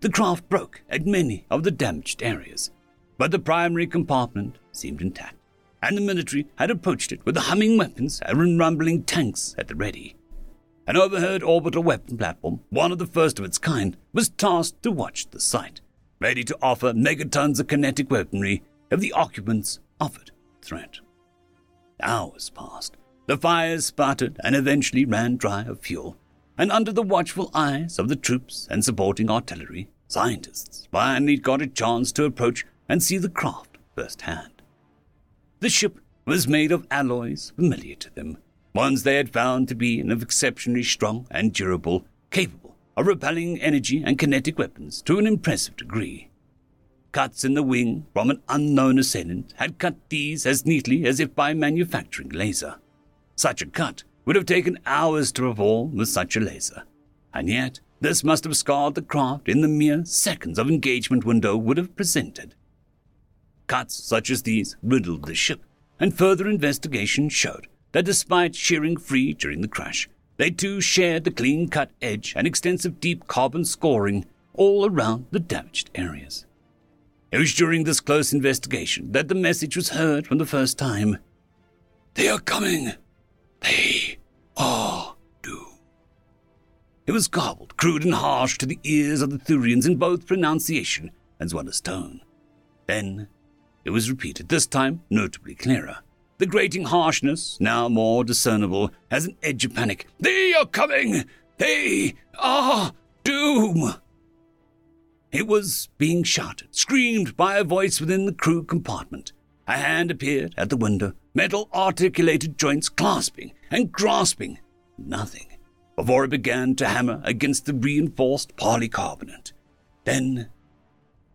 The craft broke at many of the damaged areas, but the primary compartment seemed intact, and the military had approached it with the humming weapons and rumbling tanks at the ready. An overhead orbital weapon platform, one of the first of its kind, was tasked to watch the site, ready to offer megatons of kinetic weaponry if the occupants offered threat. Hours passed, the fires sputtered and eventually ran dry of fuel, and under the watchful eyes of the troops and supporting artillery, scientists finally got a chance to approach and see the craft firsthand. The ship was made of alloys familiar to them, ones they had found to be of exceptionally strong and durable, capable of repelling energy and kinetic weapons to an impressive degree. Cuts in the wing from an unknown assailant had cut these as neatly as if by manufacturing laser. Such a cut would have taken hours to perform with such a laser, and yet this must have scarred the craft in the mere seconds of engagement window would have presented. Cuts such as these riddled the ship and further investigation showed that despite shearing free during the crash, they too shared the clean-cut edge and extensive deep carbon scoring all around the damaged areas. It was during this close investigation that the message was heard for the first time. They are coming. They are due. It was garbled, crude and harsh to the ears of the Thurians in both pronunciation as well as tone. Then it was repeated, this time notably clearer. The grating harshness, now more discernible, as an edge of panic. They are coming! They are doom! It was being shouted, screamed by a voice within the crew compartment. A hand appeared at the window, metal articulated joints clasping and grasping nothing, before it began to hammer against the reinforced polycarbonate. Then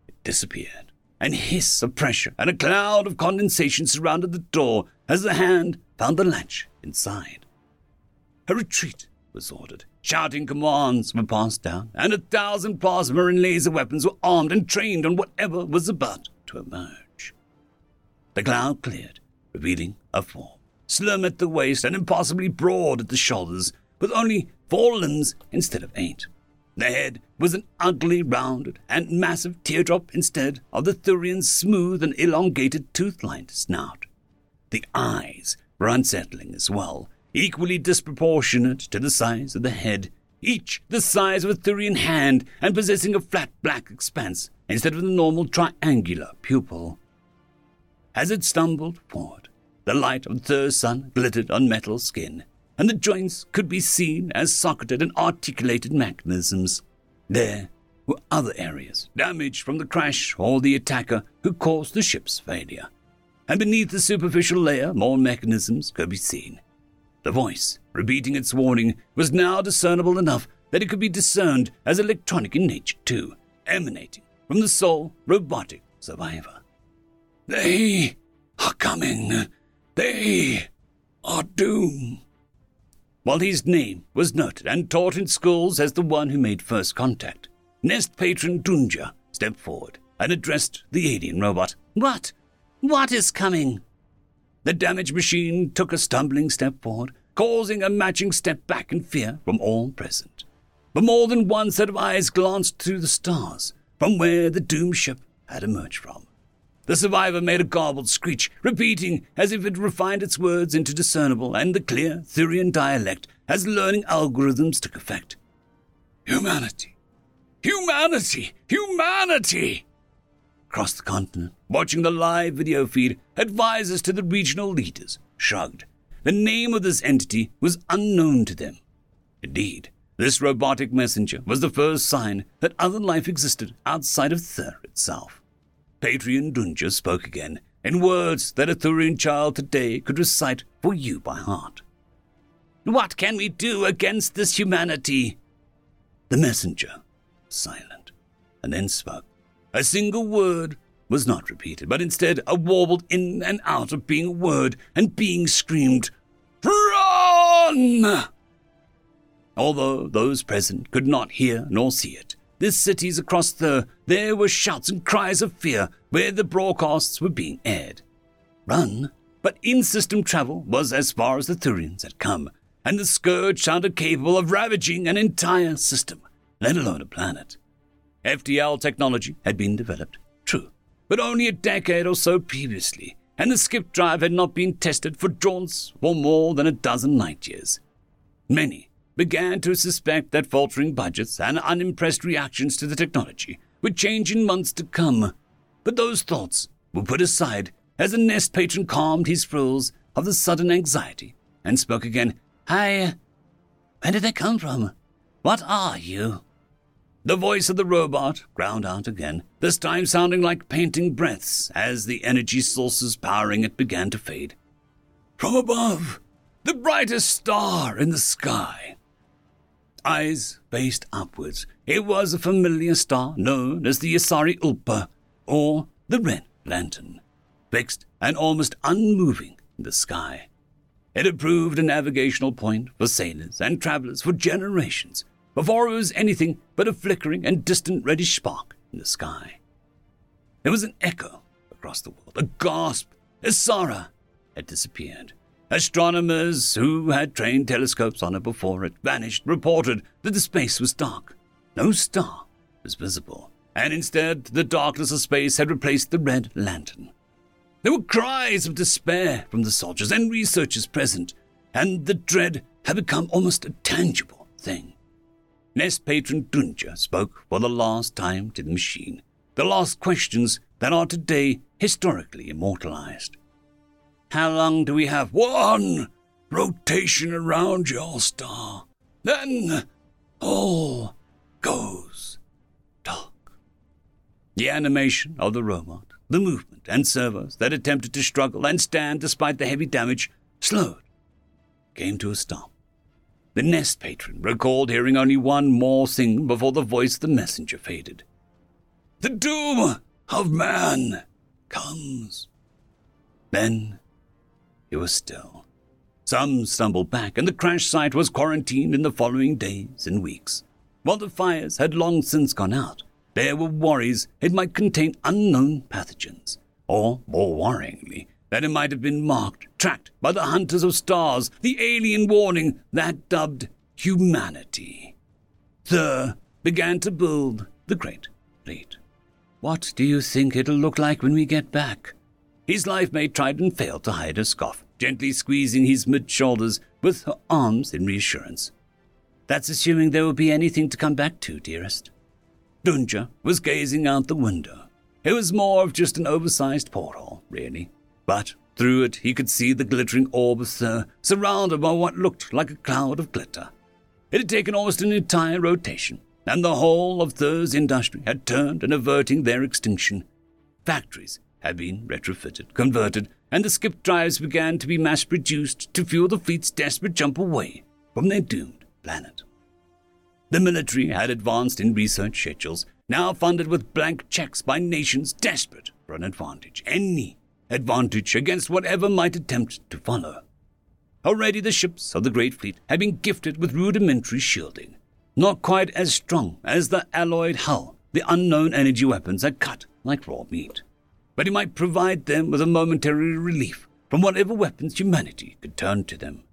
it disappeared. An hiss of pressure and a cloud of condensation surrounded the door as the hand found the latch inside. A retreat was ordered. Shouting commands were passed down, and 1,000 plasma and laser weapons were armed and trained on whatever was about to emerge. The cloud cleared, revealing a form, slim at the waist and impossibly broad at the shoulders, with only 4 limbs instead of 8. The head was an ugly, rounded, and massive teardrop instead of the Thurian's smooth and elongated tooth-lined snout. The eyes were unsettling as well, equally disproportionate to the size of the head, each the size of a Thurian hand and possessing a flat black expanse instead of the normal triangular pupil. As it stumbled forward, the light of the third sun glittered on metal skin, and the joints could be seen as socketed and articulated mechanisms. There were other areas damaged from the crash or the attacker who caused the ship's failure, and beneath the superficial layer more mechanisms could be seen. The voice, repeating its warning, was now discernible enough that it could be discerned as electronic in nature too, emanating from the sole robotic survivor. They are coming. They are doomed. While his name was noted and taught in schools as the one who made first contact, Nest Patron Dunja stepped forward and addressed the alien robot. What? What is coming? The damaged machine took a stumbling step forward, causing a matching step back in fear from all present. But more than one set of eyes glanced through the stars from where the doomed ship had emerged from. The survivor made a garbled screech, repeating as if it refined its words into discernible and the clear Thurian dialect as learning algorithms took effect. Humanity! Humanity! Humanity! Across the continent, watching the live video feed, advisors to the regional leaders shrugged. The name of this entity was unknown to them. Indeed, this robotic messenger was the first sign that other life existed outside of Thur itself. Patron Dunja spoke again, in words that a Thurian child today could recite for you by heart. What can we do against this humanity? The messenger was silent, and then spoke. A single word was not repeated, but instead a warbled in and out of being a word and being screamed, Run! Although those present could not hear nor see it, the cities across there were shouts and cries of fear where the broadcasts were being aired. Run, but in-system travel was as far as the Thurians had come, and the scourge sounded capable of ravaging an entire system, let alone a planet. FTL technology had been developed, true, but only a decade or so previously, and the skip drive had not been tested for jaunts for more than 12 light years. Many began to suspect that faltering budgets and unimpressed reactions to the technology would change in months to come. But those thoughts were put aside as the Nest Patron calmed his frills of the sudden anxiety and spoke again. Hi, where did they come from? What are you? The voice of the robot ground out again, this time sounding like panting breaths as the energy sources powering it began to fade. From above, the brightest star in the sky. Eyes faced upwards. It was a familiar star known as the Yasari Ulpa, or the Red Lantern, fixed and almost unmoving in the sky. It had proved a navigational point for sailors and travelers for generations, before it was anything but a flickering and distant reddish spark in the sky. There was an echo across the world, a gasp, a sorrow, had disappeared. Astronomers who had trained telescopes on it before it vanished reported that the space was dark. No star was visible, and instead the darkness of space had replaced the red lantern. There were cries of despair from the soldiers and researchers present, and the dread had become almost a tangible thing. Nest Patron Dunja spoke for the last time to the machine, the last questions that are today historically immortalized. How long do we have? 1 rotation around your star. Then all goes dark. The animation of the robot, the movement and servos that attempted to struggle and stand despite the heavy damage, slowed, came to a stop. The Nest Patron recalled hearing only one more thing before the voice of the messenger faded. The doom of man comes. Then it was still. Some stumbled back, and the crash site was quarantined in the following days and weeks. While the fires had long since gone out, there were worries it might contain unknown pathogens, or, more worryingly, that it might have been marked, tracked by the hunters of stars, the alien warning that dubbed humanity. Thur began to build the Great Fleet. What do you think it'll look like when we get back? His life mate tried and failed to hide her scoff, gently squeezing his mid-shoulders with her arms in reassurance. That's assuming there will be anything to come back to, dearest. Dunja was gazing out the window. It was more of just an oversized porthole, really. But through it he could see the glittering orb of Thur, surrounded by what looked like a cloud of glitter. It had taken almost an entire rotation, and the whole of Thur's industry had turned and averting their extinction. Factories had been retrofitted, converted, and the skip drives began to be mass-produced to fuel the fleet's desperate jump away from their doomed planet. The military had advanced in research schedules, now funded with blank checks by nations desperate for an advantage, any advantage against whatever might attempt to follow. Already the ships of the Great Fleet had been gifted with rudimentary shielding, not quite as strong as the alloyed hull the unknown energy weapons had cut like raw meat. But it might provide them with a momentary relief from whatever weapons humanity could turn to them.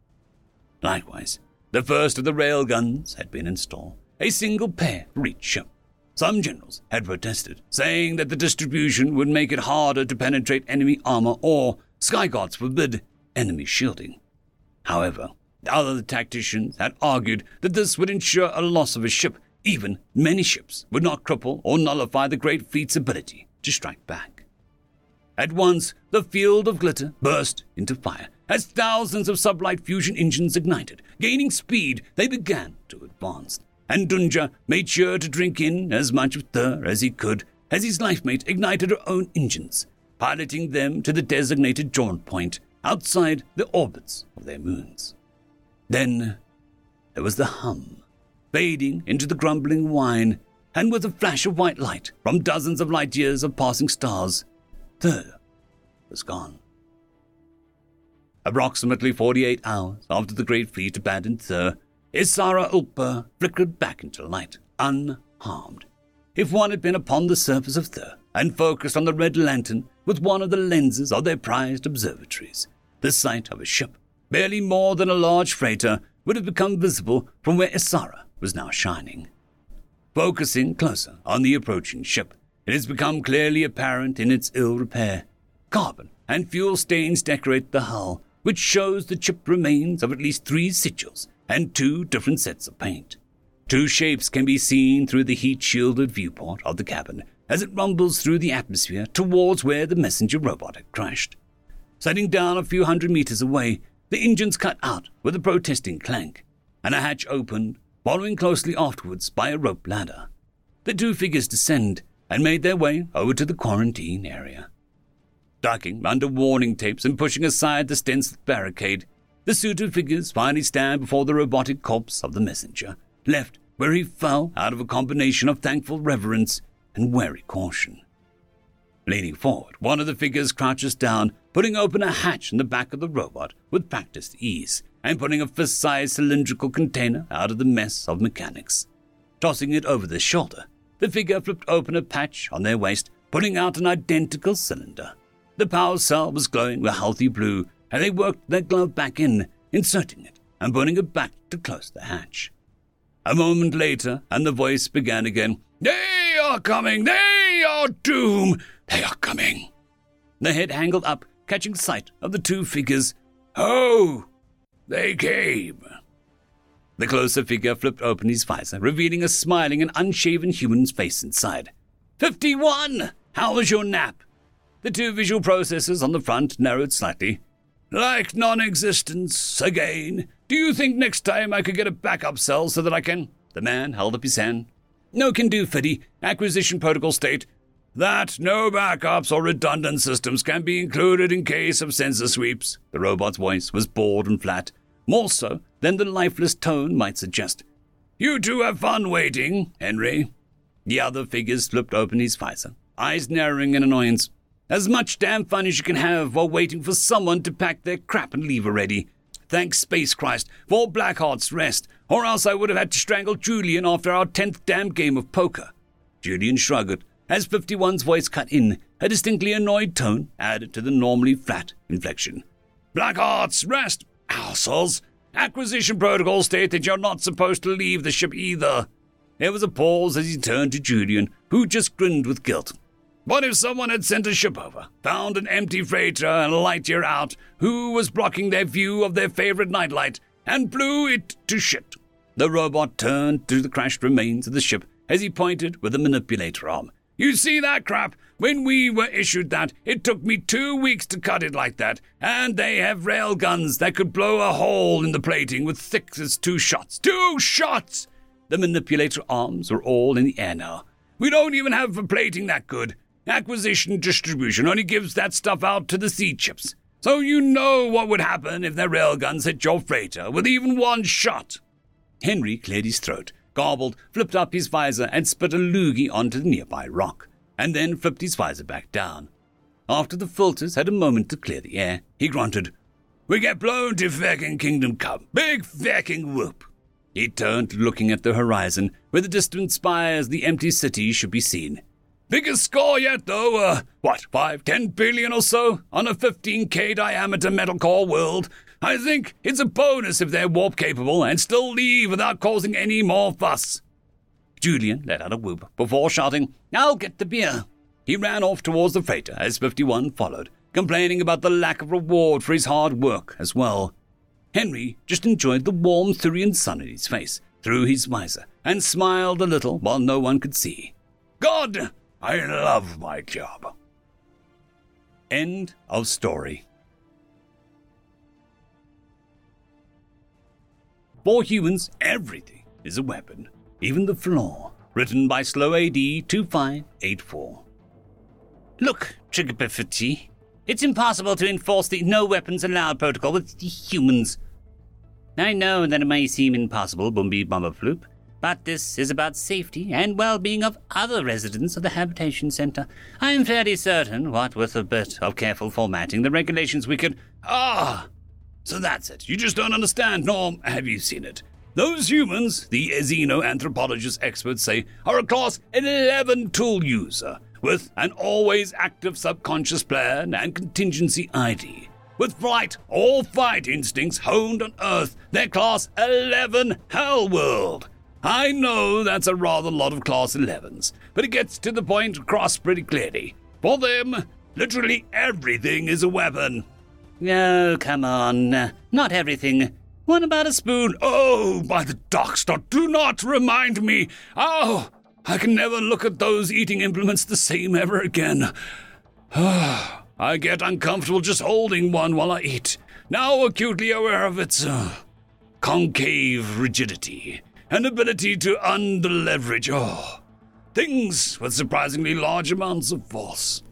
Likewise, the first of the railguns had been installed, a single pair for each ship. Some generals had protested, saying that the distribution would make it harder to penetrate enemy armor or, sky gods forbid, enemy shielding. However, other tacticians had argued that this would ensure a loss of a ship. Even many ships would not cripple or nullify the Great Fleet's ability to strike back. At once, the field of glitter burst into fire as thousands of sublight fusion engines ignited. Gaining speed, they began to advance, and Dunja made sure to drink in as much of Thur as he could as his lifemate ignited her own engines, piloting them to the designated jaunt point outside the orbits of their moons. Then there was the hum, fading into the grumbling whine, and with a flash of white light from dozens of light years of passing stars, Thur was gone. Approximately 48 hours after the Great Fleet abandoned Thur, Isara Ulpa flickered back into light, unharmed. If one had been upon the surface of Thur and focused on the red lantern with one of the lenses of their prized observatories, the sight of a ship, barely more than a large freighter, would have become visible from where Isara was now shining. Focusing closer on the approaching ship, it has become clearly apparent in its ill repair. Carbon and fuel stains decorate the hull, which shows the chipped remains of at least 3 sigils and 2 different sets of paint. 2 shapes can be seen through the heat-shielded viewport of the cabin as it rumbles through the atmosphere towards where the messenger robot had crashed. Setting down a few hundred meters away, the engines cut out with a protesting clank, and a hatch opened, following closely afterwards by a rope ladder. The 2 figures descend and made their way over to the quarantine area. Ducking under warning tapes and pushing aside the stenciled barricade, the suited figures finally stand before the robotic corpse of the messenger, left where he fell out of a combination of thankful reverence and wary caution. Leaning forward, one of the figures crouches down, putting open a hatch in the back of the robot with practiced ease, and pulling a fist-sized cylindrical container out of the mess of mechanics. Tossing it over the shoulder, the figure flipped open a patch on their waist, pulling out an identical cylinder. The power cell was glowing with healthy blue, Harry worked their glove back in, inserting it and putting it back to close the hatch. A moment later, and the voice began again. "They are coming! They are doomed! They are coming!" The head angled up, catching sight of the two figures. "Oh, they came!" The closer figure flipped open his visor, revealing a smiling and unshaven human's face inside. 51! How was your nap?" The two visual processors on the front narrowed slightly. "Like non-existence, again. Do you think next time I could get a backup cell so that I can—" The man held up his hand. "No can do, Fiddy. Acquisition protocol state that no backups or redundant systems can be included in case of sensor sweeps." The robot's voice was bored and flat, more so than the lifeless tone might suggest. "You two have fun waiting, Henry." The other figure slipped open his visor, eyes narrowing in annoyance. "As much damn fun as you can have while waiting for someone to pack their crap and leave already. Thank Space Christ for Blackheart's rest, or else I would have had to strangle Julian after our 10th damn game of poker." Julian shrugged as 51's voice cut in, a distinctly annoyed tone added to the normally flat inflection. "Blackheart's rest, assholes. Acquisition protocol state that you're not supposed to leave the ship either." There was a pause as he turned to Julian, who just grinned with guilt. "What if someone had sent a ship over, found an empty freighter and a light year out, who was blocking their view of their favorite nightlight, and blew it to shit?" The robot turned to the crashed remains of the ship as he pointed with a manipulator arm. "You see that crap? When we were issued that, it took me 2 weeks to cut it like that, and they have rail guns that could blow a hole in the plating with thick as 2 shots. 2 shots! The manipulator arms were all in the air now. "We don't even have a plating that good. Acquisition distribution only gives that stuff out to the sea chips. So you know what would happen if their railguns hit your freighter with even 1 shot. Henry cleared his throat, garbled, flipped up his visor and spit a loogie onto the nearby rock, and then flipped his visor back down. After the filters had a moment to clear the air, he grunted, "We get blown to fecking Kingdom Come. Big fecking whoop." He turned, looking at the horizon, where the distant spires of the empty city should be seen. "Biggest score yet, though, 5-10 billion or so on a 15K diameter metal core world. I think it's a bonus if they're warp capable and still leave without causing any more fuss." Julian let out a whoop before shouting, "I'll get the beer." He ran off towards the freighter as 51 followed, complaining about the lack of reward for his hard work as well. Henry just enjoyed the warm Thurian sun in his face through his visor and smiled a little while no one could see. "God! I love my job." End of story. For humans, everything is a weapon, even the floor. Written by Slow AD 2584. "Look, Trigger, it's impossible to enforce the no weapons allowed protocol with the humans. I know that it may seem impossible, Bumby Bumberfloop, but this is about safety and well-being of other residents of the Habitation Center. I am fairly certain, what with a bit of careful formatting, the regulations we could—" "Ah, so that's it. You just don't understand, Norm. Have you seen it? Those humans, the xenoanthropologist experts say, are a class 11 tool user with an always active subconscious plan and contingency ID. With flight or fight instincts honed on Earth, they're class 11 Hellworld. I know that's a rather lot of class 11s, but it gets to the point across pretty clearly. For them, literally everything is a weapon." "No, come on. Not everything. What about a spoon?" "Oh, by the Darkstar, do not remind me. Oh, I can never look at those eating implements the same ever again. I get uncomfortable just holding one while I eat, now acutely aware of its concave rigidity. An ability to underleverage, things with surprisingly large amounts of force."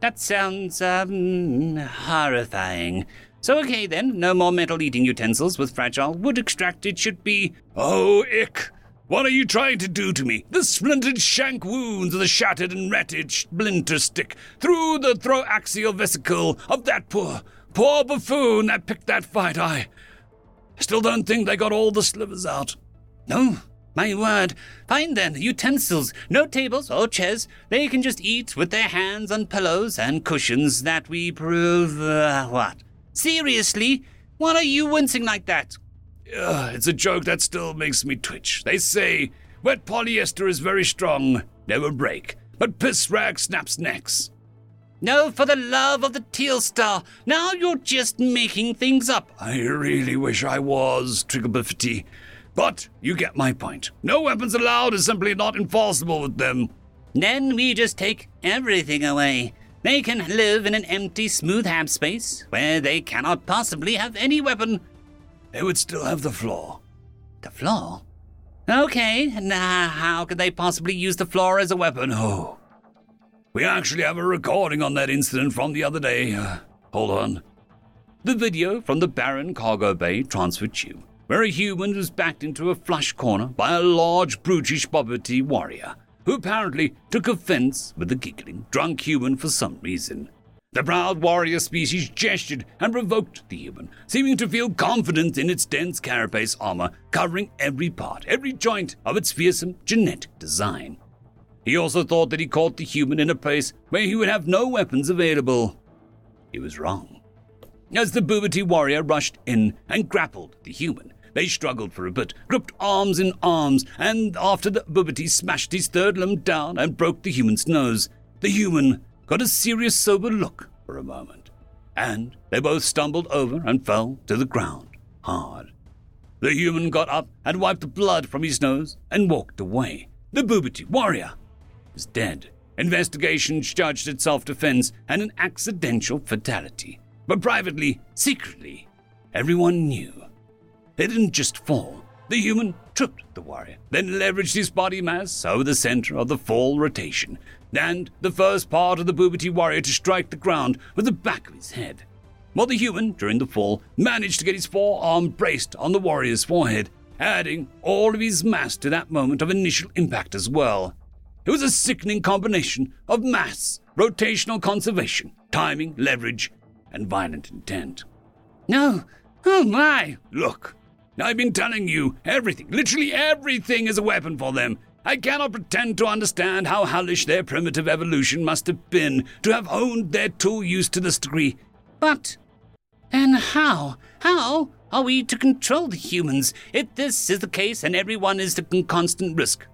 "That sounds, horrifying. So okay then, no more metal eating utensils with fragile wood extract, it should be—" "Oh, ick! What are you trying to do to me? The splintered shank wounds of the shattered and ratted splinter stick through the thoraxial vesicle of that poor buffoon that picked that fight. I still don't think they got all the slivers out." "No, my word. Fine then, utensils. No tables or chairs. They can just eat with their hands on pillows and cushions that we prove, what? Seriously? Why are you wincing like that? It's a joke that still makes me twitch. They say wet polyester is very strong, never break, but piss rag snaps necks. No, for the love of the teal star. Now you're just making things up. I really wish I was, Triggerbuffety. But you get my point. No weapons allowed is simply not enforceable with them. Then we just take everything away. They can live in an empty, smooth hab space where they cannot possibly have any weapon. They would still have the floor. The floor? Okay, now how could they possibly use the floor as a weapon? Oh, we actually have a recording on that incident from the other day. Hold on. The video from the barren cargo bay transfer tube, where a human was backed into a flush corner by a large, brutish Bubati warrior, who apparently took offense with the giggling, drunk human for some reason. The proud warrior species gestured and provoked the human, seeming to feel confident in its dense carapace armor, covering every part, every joint of its fearsome genetic design. He also thought that he caught the human in a place where he would have no weapons available. He was wrong. As the Bubati warrior rushed in and grappled the human, they struggled for a bit, gripped arms in arms, and after the Bubati smashed his third limb down and broke the human's nose, the human got a serious sober look for a moment, and they both stumbled over and fell to the ground hard. The human got up and wiped the blood from his nose and walked away. The Bubati warrior was dead. Investigations judged it self-defense and an accidental fatality. But privately, secretly, everyone knew. They didn't just fall. The human tripped the warrior, then leveraged his body mass over the center of the fall rotation, and the first part of the Bubati warrior to strike the ground with the back of his head, while the human, during the fall, managed to get his forearm braced on the warrior's forehead, adding all of his mass to that moment of initial impact as well. It was a sickening combination of mass, rotational conservation, timing, leverage, and violent intent. No! Oh my! Look, I've been telling you, everything, literally everything is a weapon for them. I cannot pretend to understand how hellish their primitive evolution must have been to have honed their tool use to this degree. But, and how are we to control the humans if this is the case and everyone is at constant risk?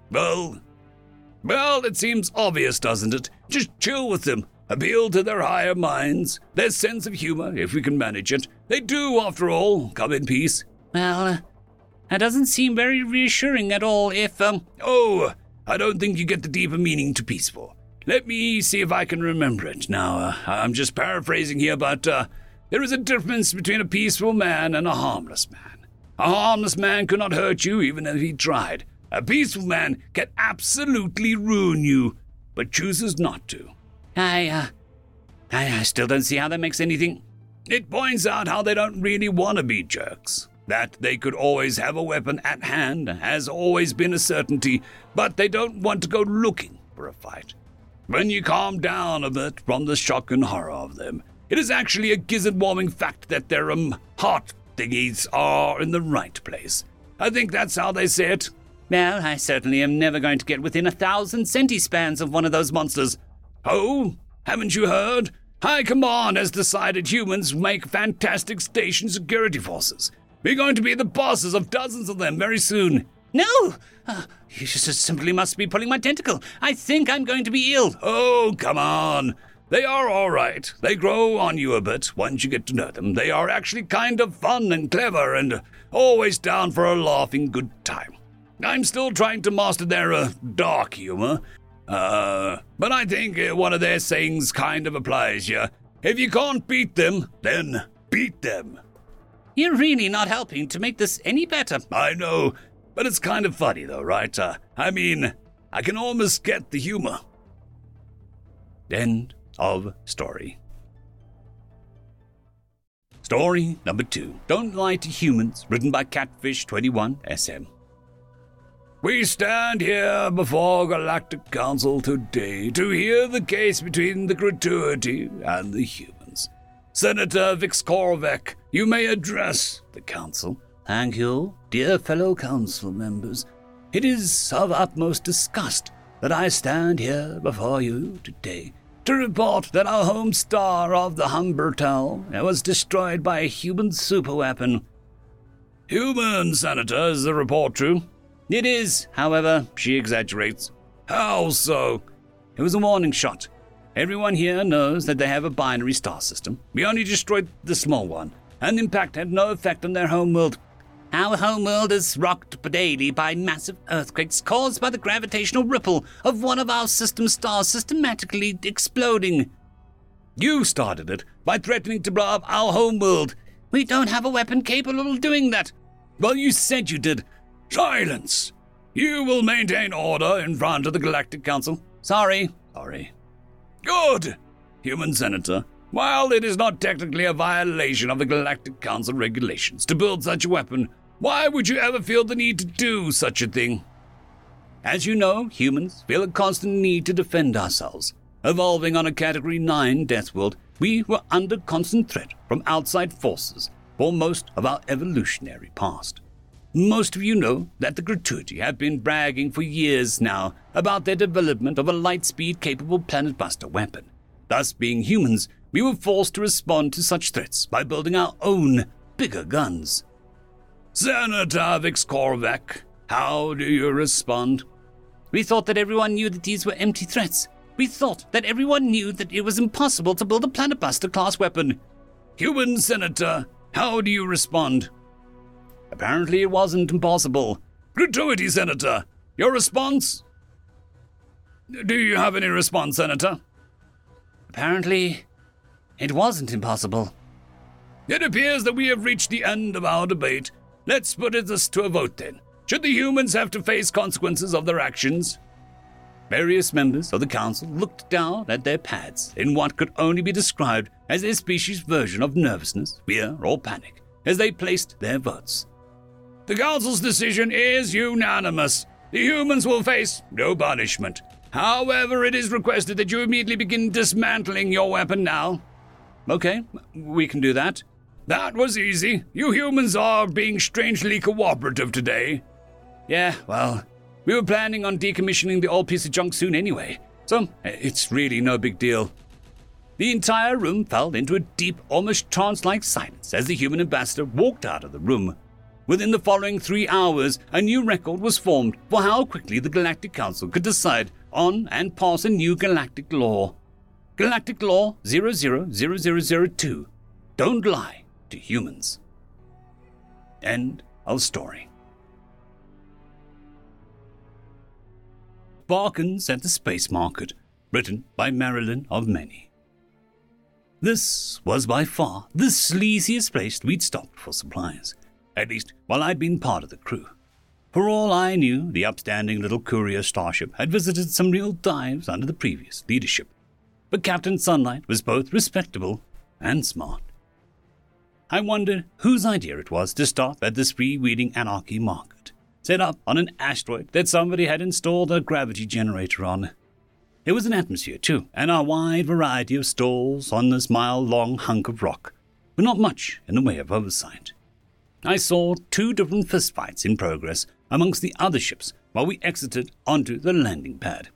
Well, it seems obvious, doesn't it? Just chill with them. Appeal to their higher minds, their sense of humor, if we can manage it. They do, after all, come in peace. Well, that doesn't seem very reassuring at all if, Oh, I don't think you get the deeper meaning to peaceful. Let me see if I can remember it. Now, I'm just paraphrasing here, but there is a difference between a peaceful man and a harmless man. A harmless man could not hurt you even if he tried. A peaceful man can absolutely ruin you, but chooses not to. I still don't see how that makes anything. It points out how they don't really want to be jerks. That they could always have a weapon at hand has always been a certainty, but they don't want to go looking for a fight. When you calm down a bit from the shock and horror of them, it is actually a gizzard-warming fact that their heart thingies are in the right place. I think that's how they say it. Well, I certainly am never going to get within 1,000 centispans of one of those monsters. Oh, haven't you heard? High Command has decided humans make fantastic station security forces. We're going to be the bosses of dozens of them very soon. No! You just simply must be pulling my tentacle. I think I'm going to be ill. Oh, come on. They are all right. They grow on you a bit once you get to know them. They are actually kind of fun and clever and always down for a laughing good time. I'm still trying to master their dark humor. But I think one of their sayings kind of applies here. If you can't beat them, then beat them. You're really not helping to make this any better. I know, but it's kind of funny though, right? I mean, I can almost get the humor. End of story. Story number 2, Don't Lie to Humans, written by Catfish21SM. We stand here before Galactic Council today to hear the case between the gratuity and the humans. Senator Vix Korvec, you may address the council. Thank you, dear fellow council members. It is of utmost disgust that I stand here before you today to report that our home star of the Humbertal was destroyed by a human superweapon. Human, Senator, is the report true? It is, however, she exaggerates. How so? It was a warning shot. Everyone here knows that they have a binary star system. We only destroyed the small one, and impact had no effect on their homeworld. Our homeworld is rocked daily by massive earthquakes caused by the gravitational ripple of one of our system stars systematically exploding. You started it by threatening to blow up our homeworld. We don't have a weapon capable of doing that. Well, you said you did. Silence! You will maintain order in front of the Galactic Council. Sorry. Good! Human Senator, while it is not technically a violation of the Galactic Council regulations to build such a weapon, why would you ever feel the need to do such a thing? As you know, humans feel a constant need to defend ourselves. Evolving on a Category 9 death world, we were under constant threat from outside forces for most of our evolutionary past. Most of you know that the Gratuity have been bragging for years now about their development of a light-speed-capable planetbuster weapon. Thus, being humans, we were forced to respond to such threats by building our own, bigger guns. Senator Vix Korvac, how do you respond? We thought that everyone knew that these were empty threats. We thought that everyone knew that it was impossible to build a planetbuster-class weapon. Human Senator, how do you respond? Apparently it wasn't impossible. Gratuity, Senator. Your response? Do you have any response, Senator? Apparently, it wasn't impossible. It appears that we have reached the end of our debate. Let's put this to a vote then. Should the humans have to face consequences of their actions? Various members of the council looked down at their pads in what could only be described as their species' version of nervousness, fear, or panic as they placed their votes. The council's decision is unanimous. The humans will face no punishment. However, it is requested that you immediately begin dismantling your weapon now. Okay, we can do that. That was easy. You humans are being strangely cooperative today. Yeah, well, we were planning on decommissioning the old piece of junk soon anyway, so it's really no big deal. The entire room fell into a deep, almost trance-like silence as the human ambassador walked out of the room. Within the following 3 hours, a new record was formed for how quickly the Galactic Council could decide on and pass a new Galactic Law. Galactic Law 000002. Don't lie to humans. End of story. Bargains at the Space Market, written by Marilyn of Many. This was by far the sleaziest place we'd stopped for supplies. At least while I'd been part of the crew. For all I knew, the upstanding little courier starship had visited some real dives under the previous leadership, but Captain Sunlight was both respectable and smart. I wondered whose idea it was to stop at this free-wheeling anarchy market, set up on an asteroid that somebody had installed a gravity generator on. It was an atmosphere too, and our wide variety of stalls on this mile-long hunk of rock were not much in the way of oversight. I saw 2 different fistfights in progress amongst the other ships while we exited onto the landing pad.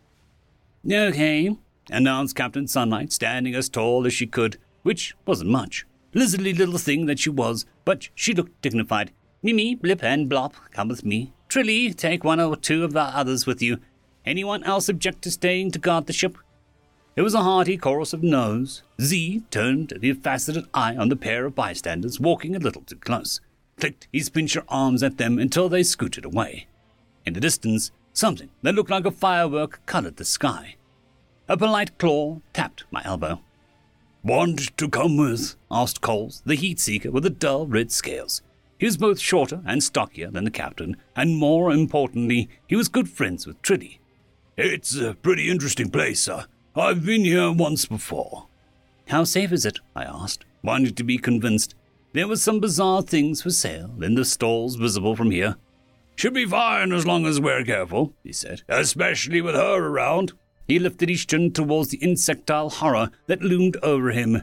Okay, announced Captain Sunlight, standing as tall as she could, which wasn't much. Lizardly little thing that she was, but she looked dignified. Mimi, Blip, and Blop, come with me. Trilly, take 1 or 2 of the others with you. Anyone else object to staying to guard the ship? There was a hearty chorus of no's. Z turned a faceted eye on the pair of bystanders walking a little too close. Clicked his pincher arms at them until they scooted away. In the distance, something that looked like a firework colored the sky. A polite claw tapped my elbow. "Want to come with?" asked Coles, the heat-seeker with the dull red scales. He was both shorter and stockier than the captain, and more importantly, he was good friends with Trilly. "It's a pretty interesting place, sir. I've been here once before." "How safe is it?" I asked, wanting to be convinced. There were some bizarre things for sale in the stalls visible from here. "Should be fine as long as we're careful," he said, "especially with her around." He lifted his chin towards the insectile horror that loomed over him.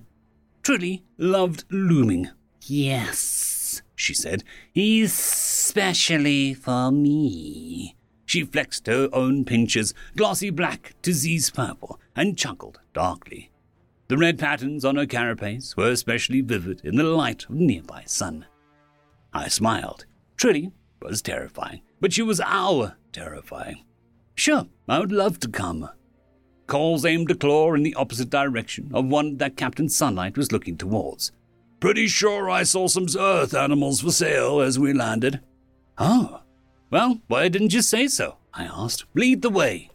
Trilly loved looming. "Yes," she said, "especially for me." She flexed her own pinchers, glossy black to Z's purple, and chuckled darkly. The red patterns on her carapace were especially vivid in the light of nearby sun. I smiled. Trilly was terrifying, but she was our terrifying. Sure, I would love to come. Coles aimed a claw in the opposite direction of one that Captain Sunlight was looking towards. Pretty sure I saw some earth animals for sale as we landed. Oh, well, why didn't you say so? I asked. Lead the way.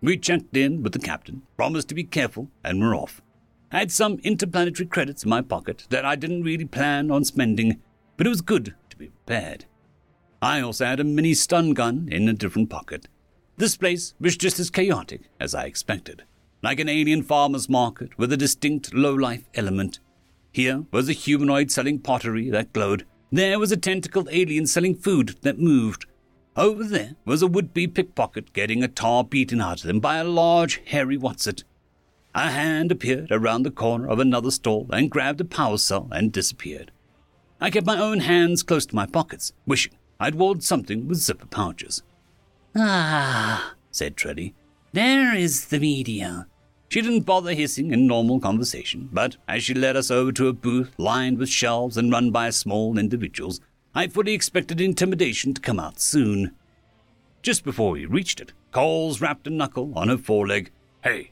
We checked in with the captain, promised to be careful, and were off. I had some interplanetary credits in my pocket that I didn't really plan on spending, but it was good to be prepared. I also had a mini stun gun in a different pocket. This place was just as chaotic as I expected, like an alien farmer's market with a distinct low-life element. Here was a humanoid selling pottery that glowed. There was a tentacled alien selling food that moved. Over there was a would-be pickpocket getting a tar beaten out of them by a large, hairy whatsit. A hand appeared around the corner of another stall and grabbed a power cell and disappeared. I kept my own hands close to my pockets, wishing I'd worn something with zipper pouches. Ah, said Trilly, there is the media. She didn't bother hissing in normal conversation, but as she led us over to a booth lined with shelves and run by small individuals, I fully expected intimidation to come out soon. Just before we reached it, Coles rapped a knuckle on her foreleg. Hey,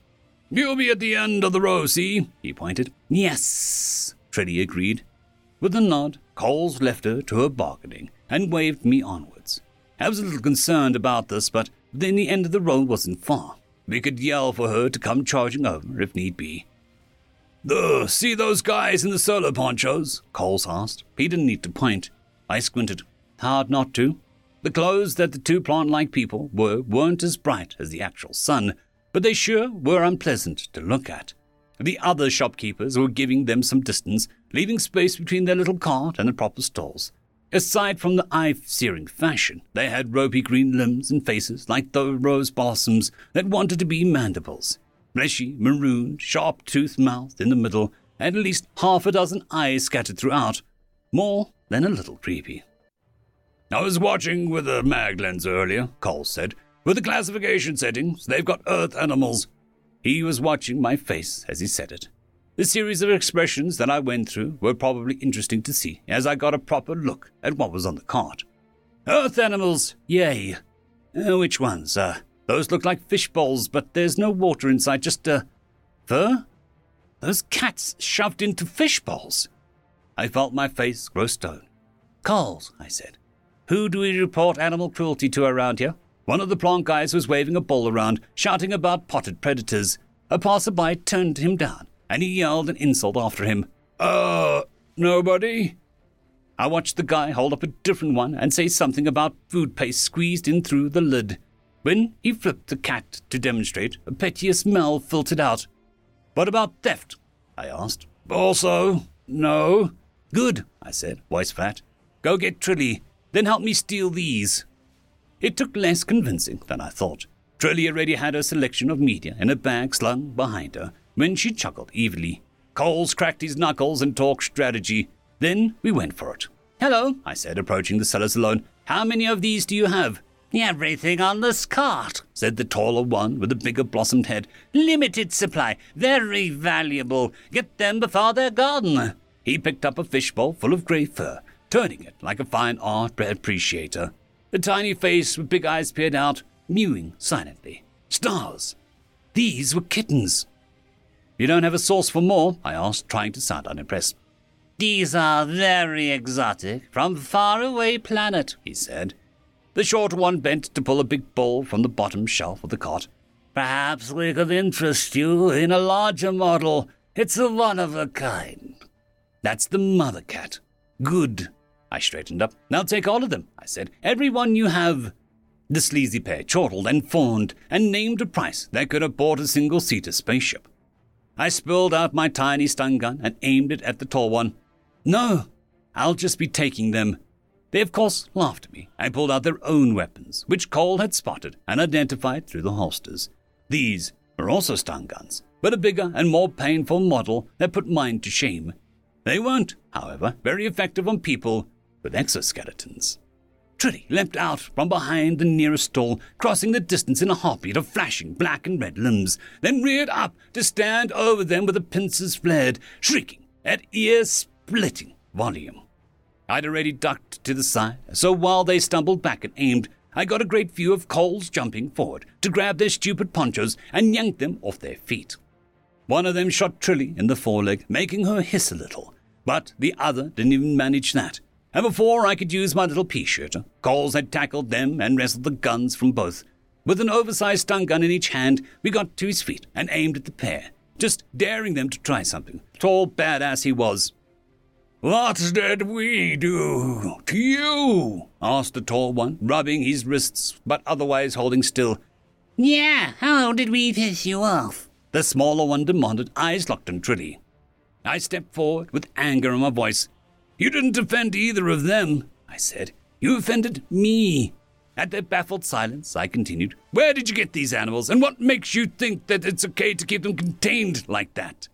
you'll be at the end of the row, see? He pointed. Yes, Trilly agreed. With a nod, Coles left her to her bargaining and waved me onwards. I was a little concerned about this, but then the end of the row wasn't far. We could yell for her to come charging over if need be. See those guys in the solar ponchos? Coles asked. He didn't need to point. I squinted. Hard not to. The clothes that the two plant-like people wore weren't as bright as the actual sun, but they sure were unpleasant to look at. The other shopkeepers were giving them some distance, leaving space between their little cart and the proper stalls. Aside from the eye-searing fashion, they had ropey green limbs and faces like those rose blossoms that wanted to be mandibles. Fleshy, marooned, sharp-toothed mouth in the middle, and at least half a dozen eyes scattered throughout, more than a little creepy. I was watching with a mag lens earlier, Cole said. With the classification settings, they've got earth animals. He was watching my face as he said it. The series of expressions that I went through were probably interesting to see as I got a proper look at what was on the cart. Earth animals, yay. Which ones? Those look like fish bowls, but there's no water inside, just fur? Those cats shoved into fish bowls. I felt my face grow stone. Coles, I said. Who do we report animal cruelty to around here? One of the plant guys was waving a bowl around, shouting about potted predators. A passerby turned him down, and he yelled an insult after him. Nobody? I watched the guy hold up a different one and say something about food paste squeezed in through the lid. When he flipped the cat to demonstrate, a petty smell filtered out. What about theft? I asked. Also, no. Good, I said, voice flat. Go get Trilly, then help me steal these. It took less convincing than I thought. Trilly already had her selection of media in a bag slung behind her, when she chuckled evilly. Coles cracked his knuckles and talked strategy. Then we went for it. Hello, I said, approaching the sellers alone. How many of these do you have? Everything on this cart, said the taller one with the bigger blossomed head. Limited supply. Very valuable. Get them before they're gone. He picked up a fishbowl full of grey fur, turning it like a fine art appreciator. The tiny face with big eyes peered out, mewing silently. Stars. These were kittens. You don't have a source for more? I asked, trying to sound unimpressed. These are very exotic, from faraway planet, he said. The short one bent to pull a big bowl from the bottom shelf of the cart. Perhaps we could interest you in a larger model. It's a one of a kind. That's the mother cat. Good. I straightened up. Now take all of them, I said. Every one you have. The sleazy pair chortled and fawned and named a price that could have bought a single-seater spaceship. I spilled out my tiny stun gun and aimed it at the tall one. No, I'll just be taking them. They, of course, laughed at me and pulled out their own weapons, which Cole had spotted and identified through the holsters. These were also stun guns, but a bigger and more painful model that put mine to shame. They weren't, however, very effective on people with exoskeletons. Trilly leapt out from behind the nearest stall, crossing the distance in a heartbeat of flashing black and red limbs, then reared up to stand over them with the pincers flared, shrieking at ear-splitting volume. I'd already ducked to the side, so while they stumbled back and aimed, I got a great view of Coles jumping forward to grab their stupid ponchos and yank them off their feet. One of them shot Trilly in the foreleg, making her hiss a little, but the other didn't even manage that, and before I could use my little pea shooter, Coles had tackled them and wrestled the guns from both. With an oversized stun gun in each hand, we got to his feet and aimed at the pair, just daring them to try something, tall badass he was. "What did we do to you?" asked the tall one, rubbing his wrists, but otherwise holding still. "Yeah, how did we piss you off?" the smaller one demanded, eyes locked on Trilly. I stepped forward with anger in my voice. "You didn't offend either of them," I said. "You offended me." At their baffled silence, I continued, "Where did you get these animals, and what makes you think that it's okay to keep them contained like that?"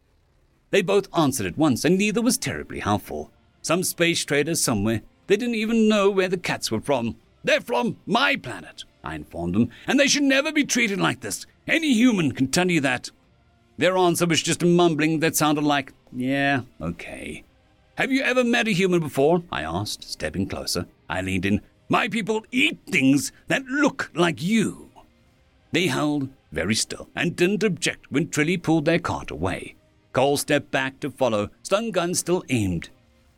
They both answered at once, and neither was terribly helpful. Some space traders somewhere. They didn't even know where the cats were from. "They're from my planet," I informed them, "and they should never be treated like this. Any human can tell you that." Their answer was just a mumbling that sounded like, "Yeah, okay." "Have you ever met a human before?" I asked, stepping closer. I leaned in. "My people eat things that look like you." They held very still and didn't object when Trilly pulled their cart away. Cole stepped back to follow, stun gun still aimed.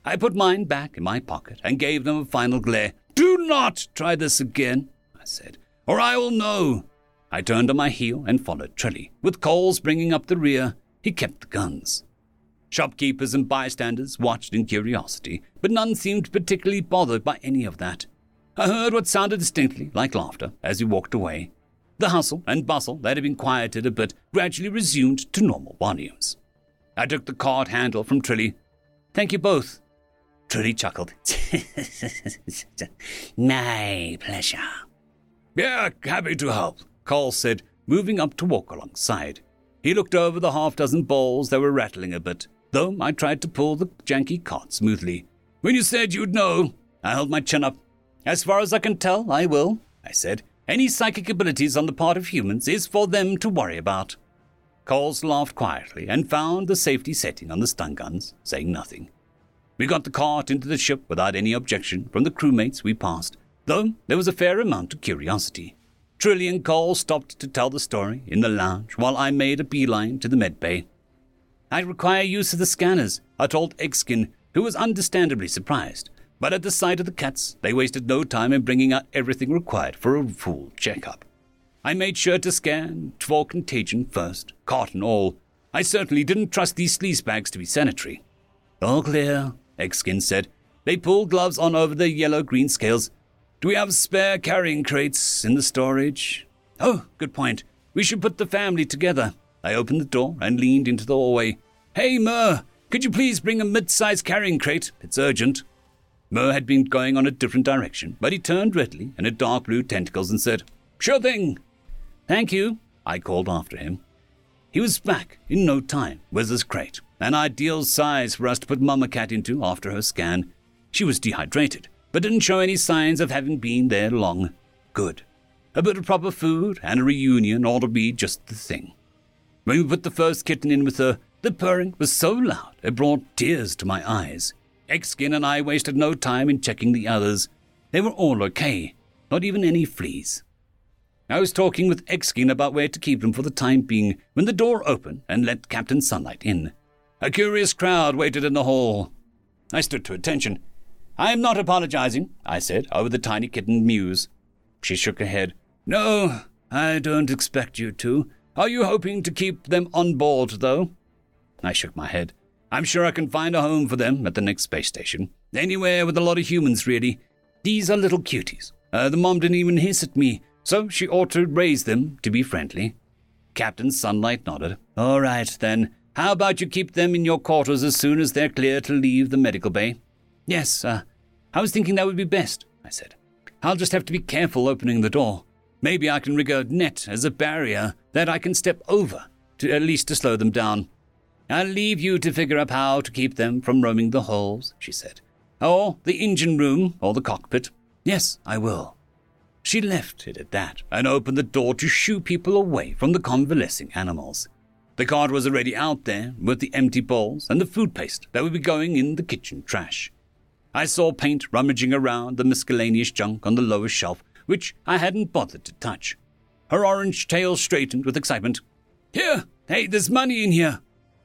I put mine back in my pocket and gave them a final glare. "Do not try this again," I said, "or I will know." I turned on my heel and followed Trilly, with Coles bringing up the rear. He kept the guns. Shopkeepers and bystanders watched in curiosity, but none seemed particularly bothered by any of that. I heard what sounded distinctly like laughter as we walked away. The hustle and bustle that had been quieted a bit gradually resumed to normal volumes. I took the card handle from Trilly. "Thank you both." Trilly chuckled. "My pleasure." "Yeah, happy to help," Cole said, moving up to walk alongside. He looked over the half-dozen balls that were rattling a bit, though I tried to pull the janky cart smoothly. "When you said you'd know," I held my chin up. "As far as I can tell, I will," I said. "Any psychic abilities on the part of humans is for them to worry about." Coles laughed quietly and found the safety setting on the stun guns, saying nothing. We got the cart into the ship without any objection from the crewmates we passed, though there was a fair amount of curiosity. Trilly and Coles stopped to tell the story in the lounge while I made a beeline to the medbay. "I require use of the scanners," I told Eggskin, who was understandably surprised, but at the sight of the cats, they wasted no time in bringing out everything required for a full checkup. I made sure to scan for contagion first, cart and all. I certainly didn't trust these sleazebags to be sanitary. "All clear," Eggskin said. They pulled gloves on over their yellow-green scales. "Do we have spare carrying crates in the storage?" "Oh, good point. We should put the family together." I opened the door and leaned into the hallway. "Hey, Mur, could you please bring a mid-sized carrying crate? It's urgent." Mur had been going on a different direction, but he turned readily and had dark blue tentacles and said, "Sure thing." "Thank you," I called after him. He was back in no time with his crate, an ideal size for us to put Mama Cat into after her scan. She was dehydrated, but didn't show any signs of having been there long. Good. A bit of proper food and a reunion ought to be just the thing. When we put the first kitten in with her, the purring was so loud it brought tears to my eyes. Eggskin and I wasted no time in checking the others. They were all okay, not even any fleas. I was talking with Eggskin about where to keep them for the time being when the door opened and let Captain Sunlight in. A curious crowd waited in the hall. I stood to attention. "I am not apologizing," I said, over the tiny kitten mews. She shook her head. "No, I don't expect you to. Are you hoping to keep them on board, though?" I shook my head. "I'm sure I can find a home for them at the next space station. Anywhere with a lot of humans, really. These are little cuties. The mom didn't even hiss at me. So she ought to raise them to be friendly." Captain Sunlight nodded. "All right, then. How about you keep them in your quarters as soon as they're clear to leave the medical bay?" "Yes, I was thinking that would be best," I said. "I'll just have to be careful opening the door. Maybe I can rig a net as a barrier that I can step over, at least to slow them down." "I'll leave you to figure up how to keep them from roaming the halls," she said. "Or the engine room or the cockpit. Yes, I will. She left it at that and opened the door to shoo people away from the convalescing animals. The card was already out there with the empty bowls and the food paste that would be going in the kitchen trash. I saw Paint rummaging around the miscellaneous junk on the lower shelf, which I hadn't bothered to touch. Her orange tail straightened with excitement. Here! Hey, there's money in here!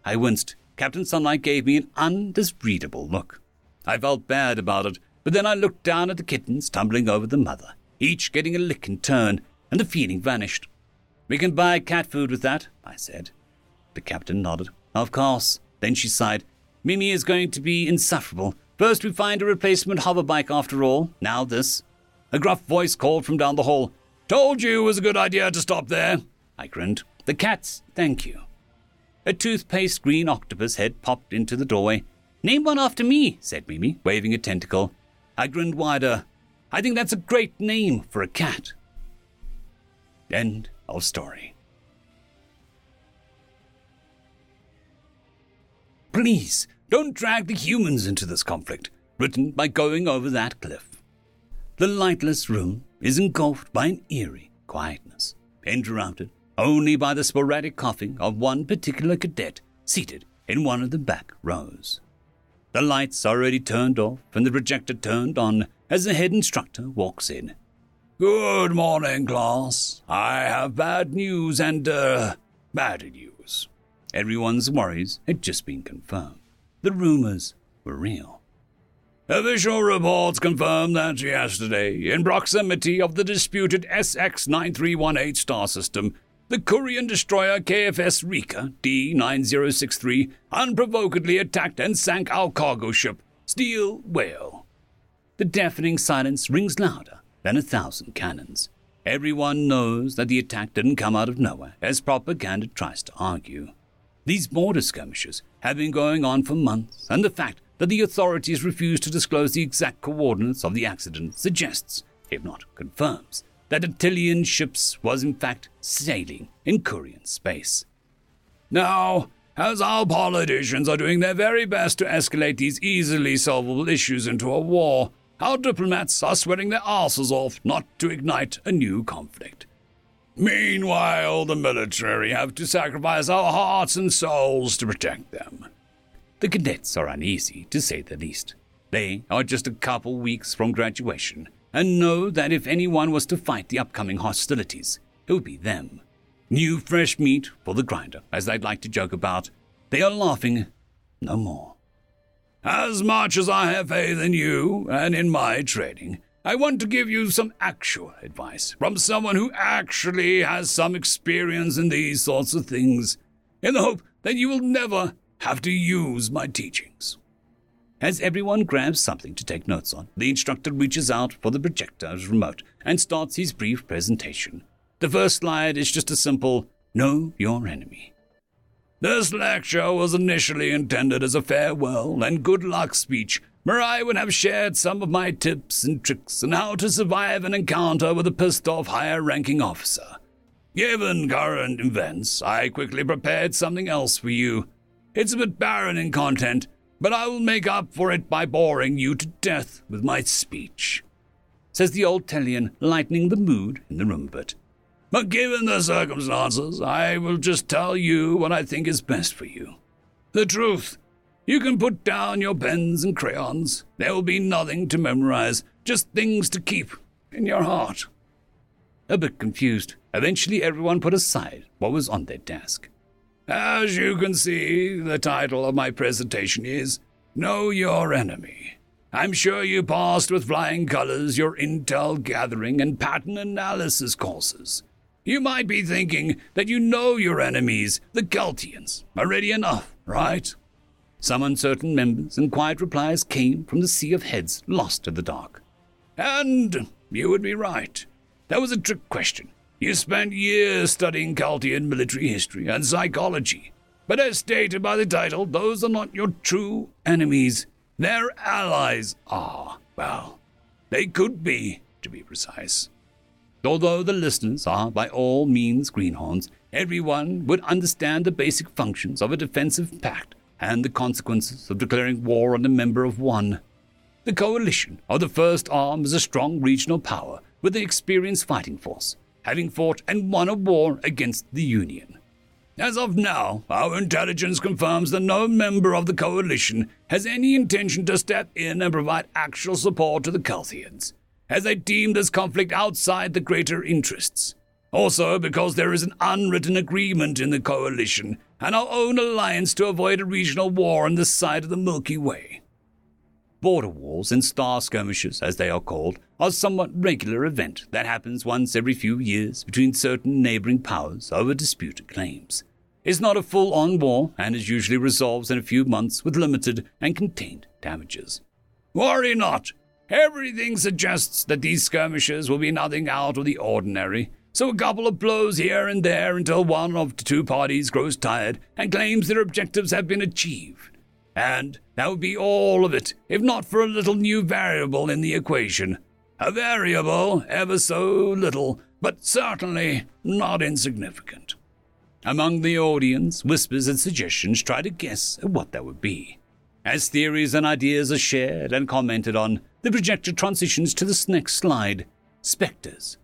I winced. Captain Sunlight gave me an undisreadable look. I felt bad about it, but then I looked down at the kittens tumbling over the mother, each getting a lick in turn, and the feeling vanished. We can buy cat food with that, I said. The captain nodded. Of course. Then she sighed. Mimi is going to be insufferable. First we find a replacement hoverbike after all. Now this. A gruff voice called from down the hall. Told you it was a good idea to stop there. I grinned. The cats, thank you. A toothpaste green octopus head popped into the doorway. Name one after me, said Mimi, waving a tentacle. I grinned wider. I think that's a great name for a cat. End of story. Please, don't drag the humans into this conflict. Written by going over that cliff. The lightless room is engulfed by an eerie quietness, interrupted only by the sporadic coughing of one particular cadet seated in one of the back rows. The lights are already turned off and the projector turned on as the head instructor walks in. Good morning, class. I have bad news and, bad news. Everyone's worries had just been confirmed. The rumors were real. Official reports confirm that yesterday, in proximity of the disputed SX-9318 star system, the Korean destroyer KFS Rika D-9063 unprovokedly attacked and sank our cargo ship, Steel Whale. The deafening silence rings louder than 1,000 cannons. Everyone knows that the attack didn't come out of nowhere, as propaganda tries to argue. These border skirmishes have been going on for months, and the fact that the authorities refuse to disclose the exact coordinates of the accident suggests, if not confirms, that the Trillian ships was in fact sailing in Korean space. Now, as our politicians are doing their very best to escalate these easily solvable issues into a war, our diplomats are sweating their asses off not to ignite a new conflict. Meanwhile, the military have to sacrifice our hearts and souls to protect them. The cadets are uneasy, to say the least. They are just a couple weeks from graduation and know that if anyone was to fight the upcoming hostilities, it would be them. New fresh meat for the grinder, as they'd like to joke about. They are laughing no more. As much as I have faith in you and in my training, I want to give you some actual advice from someone who actually has some experience in these sorts of things, in the hope that you will never have to use my teachings. As everyone grabs something to take notes on, the instructor reaches out for the projector's remote and starts his brief presentation. The first slide is just a simple, know your enemy. This lecture was initially intended as a farewell and good luck speech where I would have shared some of my tips and tricks on how to survive an encounter with a pissed-off higher-ranking officer. Given current events, I quickly prepared something else for you. It's a bit barren in content, but I will make up for it by boring you to death with my speech, says the old Trillian, lightening the mood in the room a bit. But given the circumstances, I will just tell you what I think is best for you. The truth. You can put down your pens and crayons. There will be nothing to memorize, just things to keep in your heart. A bit confused, eventually everyone put aside what was on their desk. As you can see, the title of my presentation is Know Your Enemy. I'm sure you passed with flying colors your intel gathering and pattern analysis courses. You might be thinking that you know your enemies, the Keltians, already enough, right? Some uncertain members and quiet replies came from the sea of heads lost in the dark. And you would be right. That was a trick question. You spent years studying Keltian military history and psychology. But as stated by the title, those are not your true enemies. Their allies are. Well, they could be, to be precise. Although the listeners are by all means greenhorns, everyone would understand the basic functions of a defensive pact and the consequences of declaring war on a member of one. The Coalition are the first arm as a strong regional power with an experienced fighting force, having fought and won a war against the Union. As of now, our intelligence confirms that no member of the Coalition has any intention to step in and provide actual support to the Kalthians, as they deem this conflict outside the greater interests. Also because there is an unwritten agreement in the Coalition and our own alliance to avoid a regional war on this side of the Milky Way. Border wars and star skirmishes, as they are called, are a somewhat regular event that happens once every few years between certain neighboring powers over disputed claims. It's not a full-on war and is usually resolved in a few months with limited and contained damages. Worry not. Everything suggests that these skirmishes will be nothing out of the ordinary, so a couple of blows here and there until one of the two parties grows tired and claims their objectives have been achieved. And that would be all of it, if not for a little new variable in the equation. A variable ever so little, but certainly not insignificant. Among the audience, whispers and suggestions try to guess at what that would be. As theories and ideas are shared and commented on, the projector transitions to this next slide, Spectres.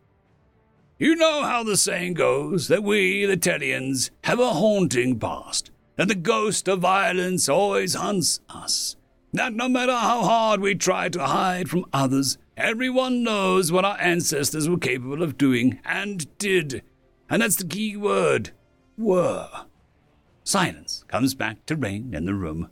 You know how the saying goes that we, the Trillians, have a haunting past. That the ghost of violence always hunts us. That no matter how hard we try to hide from others, everyone knows what our ancestors were capable of doing and did. And that's the key word, were. Silence comes back to reign in the room.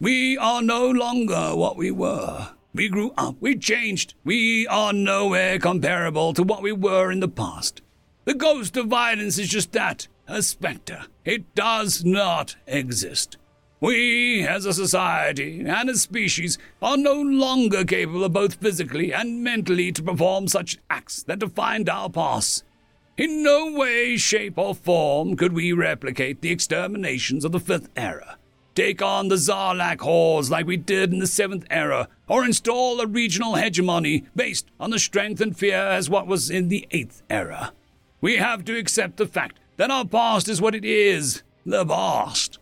We are no longer what we were. We grew up, we changed. We are nowhere comparable to what we were in the past. The ghost of violence is just that. A spectre. It does not exist. We, as a society and a species, are no longer capable both physically and mentally to perform such acts that defined our past. In no way, shape, or form could we replicate the exterminations of the Fifth Era, take on the Zarlak hordes like we did in the Seventh Era, or install a regional hegemony based on the strength and fear as what was in the Eighth Era. We have to accept the fact that our past is what it is, the past.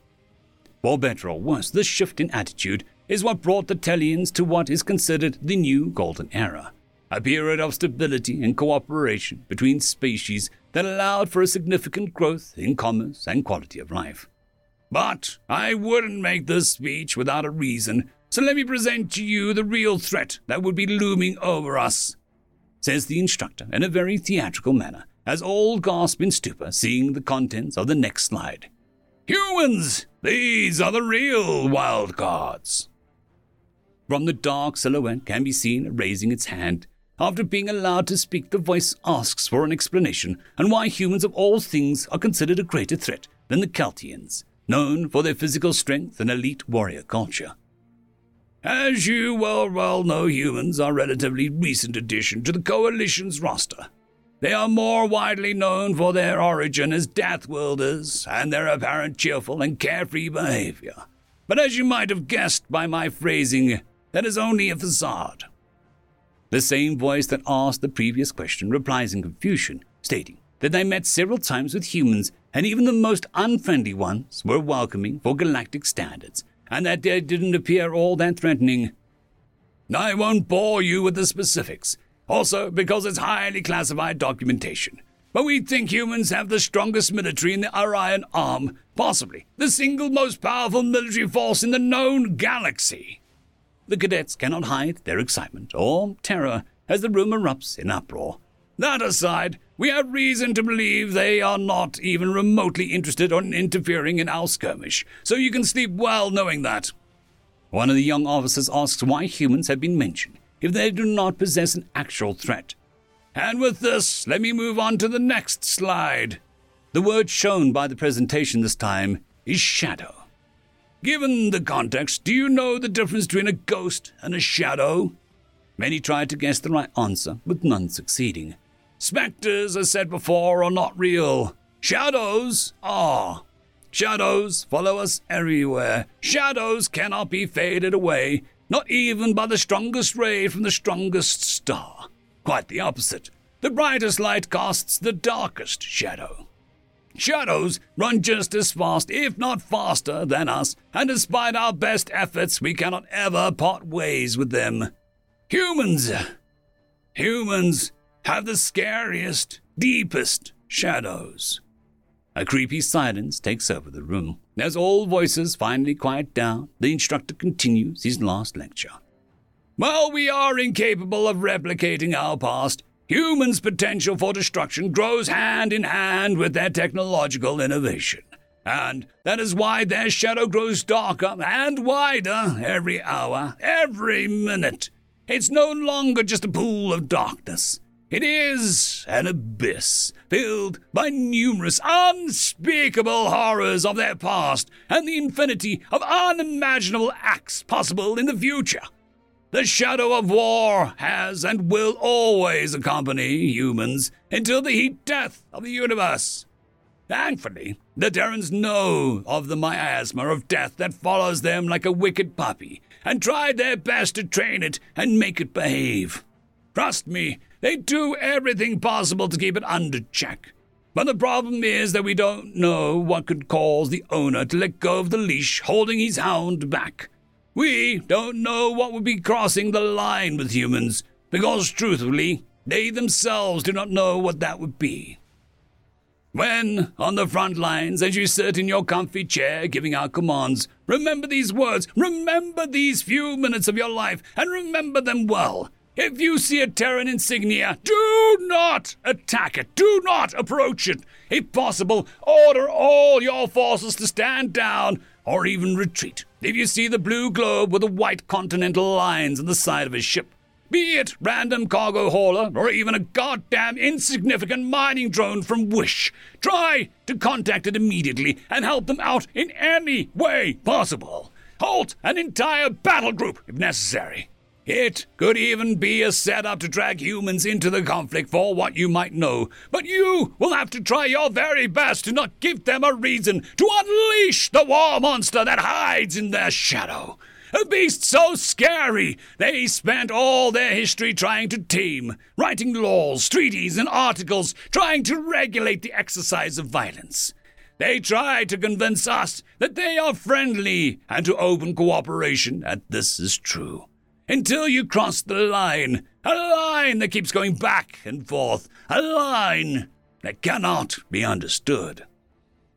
For better or worse, this shift in attitude is what brought the Trillians to what is considered the new Golden Era, a period of stability and cooperation between species that allowed for a significant growth in commerce and quality of life. But I wouldn't make this speech without a reason, so let me present to you the real threat that would be looming over us, says the instructor in a very theatrical manner, as all gasp in stupor, seeing the contents of the next slide. Humans! These are the real wild cards. From the dark, silhouette can be seen raising its hand. After being allowed to speak, the voice asks for an explanation on why humans of all things are considered a greater threat than the Kalthians, known for their physical strength and elite warrior culture. As you well know, humans are a relatively recent addition to the Coalition's roster. They are more widely known for their origin as Deathwielders and their apparent cheerful and carefree behavior. But as you might have guessed by my phrasing, that is only a facade. The same voice that asked the previous question replies in confusion, stating that they met several times with humans and even the most unfriendly ones were welcoming for galactic standards, and that they didn't appear all that threatening. I won't bore you with the specifics, also because it's highly classified documentation. But we think humans have the strongest military in the Orion arm, possibly the single most powerful military force in the known galaxy. The cadets cannot hide their excitement or terror as the room erupts in uproar. That aside, we have reason to believe they are not even remotely interested in interfering in our skirmish, so you can sleep well knowing that. One of the young officers asks why humans have been mentioned, if they do not possess an actual threat. And with this, let me move on to the next slide. The word shown by the presentation this time is shadow. Given the context, do you know the difference between a ghost and a shadow? Many tried to guess the right answer, with none succeeding. Spectres, as said before, are not real. Shadows are. Shadows follow us everywhere. Shadows cannot be faded away, not even by the strongest ray from the strongest star. Quite the opposite. The brightest light casts the darkest shadow. Shadows run just as fast, if not faster, than us, and despite our best efforts, we cannot ever part ways with them. Humans have the scariest, deepest shadows. A creepy silence takes over the room. As all voices finally quiet down, the instructor continues his last lecture. While we are incapable of replicating our past, humans' potential for destruction grows hand in hand with their technological innovation. And that is why their shadow grows darker and wider every hour, every minute. It's no longer just a pool of darkness. It is an abyss filled by numerous unspeakable horrors of their past and the infinity of unimaginable acts possible in the future. The shadow of war has and will always accompany humans until the heat death of the universe. Thankfully, the Terrans know of the miasma of death that follows them like a wicked puppy and try their best to train it and make it behave. Trust me, they do everything possible to keep it under check. But the problem is that we don't know what could cause the owner to let go of the leash holding his hound back. We don't know what would be crossing the line with humans, because truthfully, they themselves do not know what that would be. When on the front lines, as you sit in your comfy chair giving out commands, remember these words, remember these few minutes of your life, and remember them well. If you see a Terran insignia, do not attack it. Do not approach it. If possible, order all your forces to stand down or even retreat. If you see the blue globe with the white continental lines on the side of a ship, be it random cargo hauler or even a goddamn insignificant mining drone from Wish, try to contact it immediately and help them out in any way possible. Halt an entire battle group if necessary. It could even be a setup to drag humans into the conflict for what you might know, but you will have to try your very best to not give them a reason to unleash the war monster that hides in their shadow. A beast so scary, they spent all their history trying to tame, writing laws, treaties, and articles, trying to regulate the exercise of violence. They try to convince us that they are friendly and to open cooperation, and this is true. Until you cross the line, a line that keeps going back and forth, a line that cannot be understood.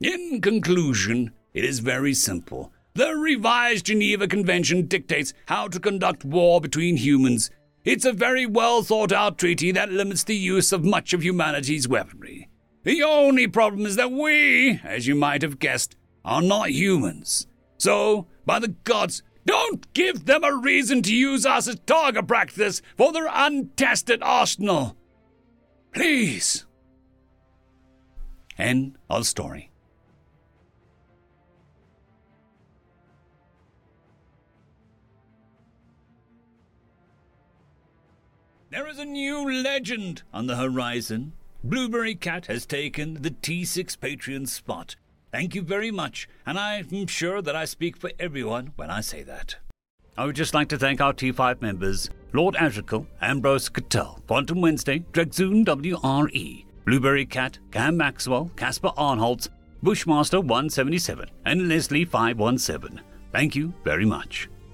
In conclusion, it is very simple. The revised Geneva Convention dictates how to conduct war between humans. It's a very well-thought-out treaty that limits the use of much of humanity's weaponry. The only problem is that we, as you might have guessed, are not humans. So, by the gods, don't give them a reason to use us as target practice for their untested arsenal. Please. End of story. There is a new legend on the horizon. Blueberry Cat has taken the T6 Patreon spot. Thank you very much, and I'm sure that I speak for everyone when I say that. I would just like to thank our T5 members, Lord Azracle, Ambrose Cattell, Quantum Wednesday, Dragzoon WRE, Blueberry Cat, Cam Maxwell, Casper Arnholtz, Bushmaster 177, and Leslie 517. Thank you very much.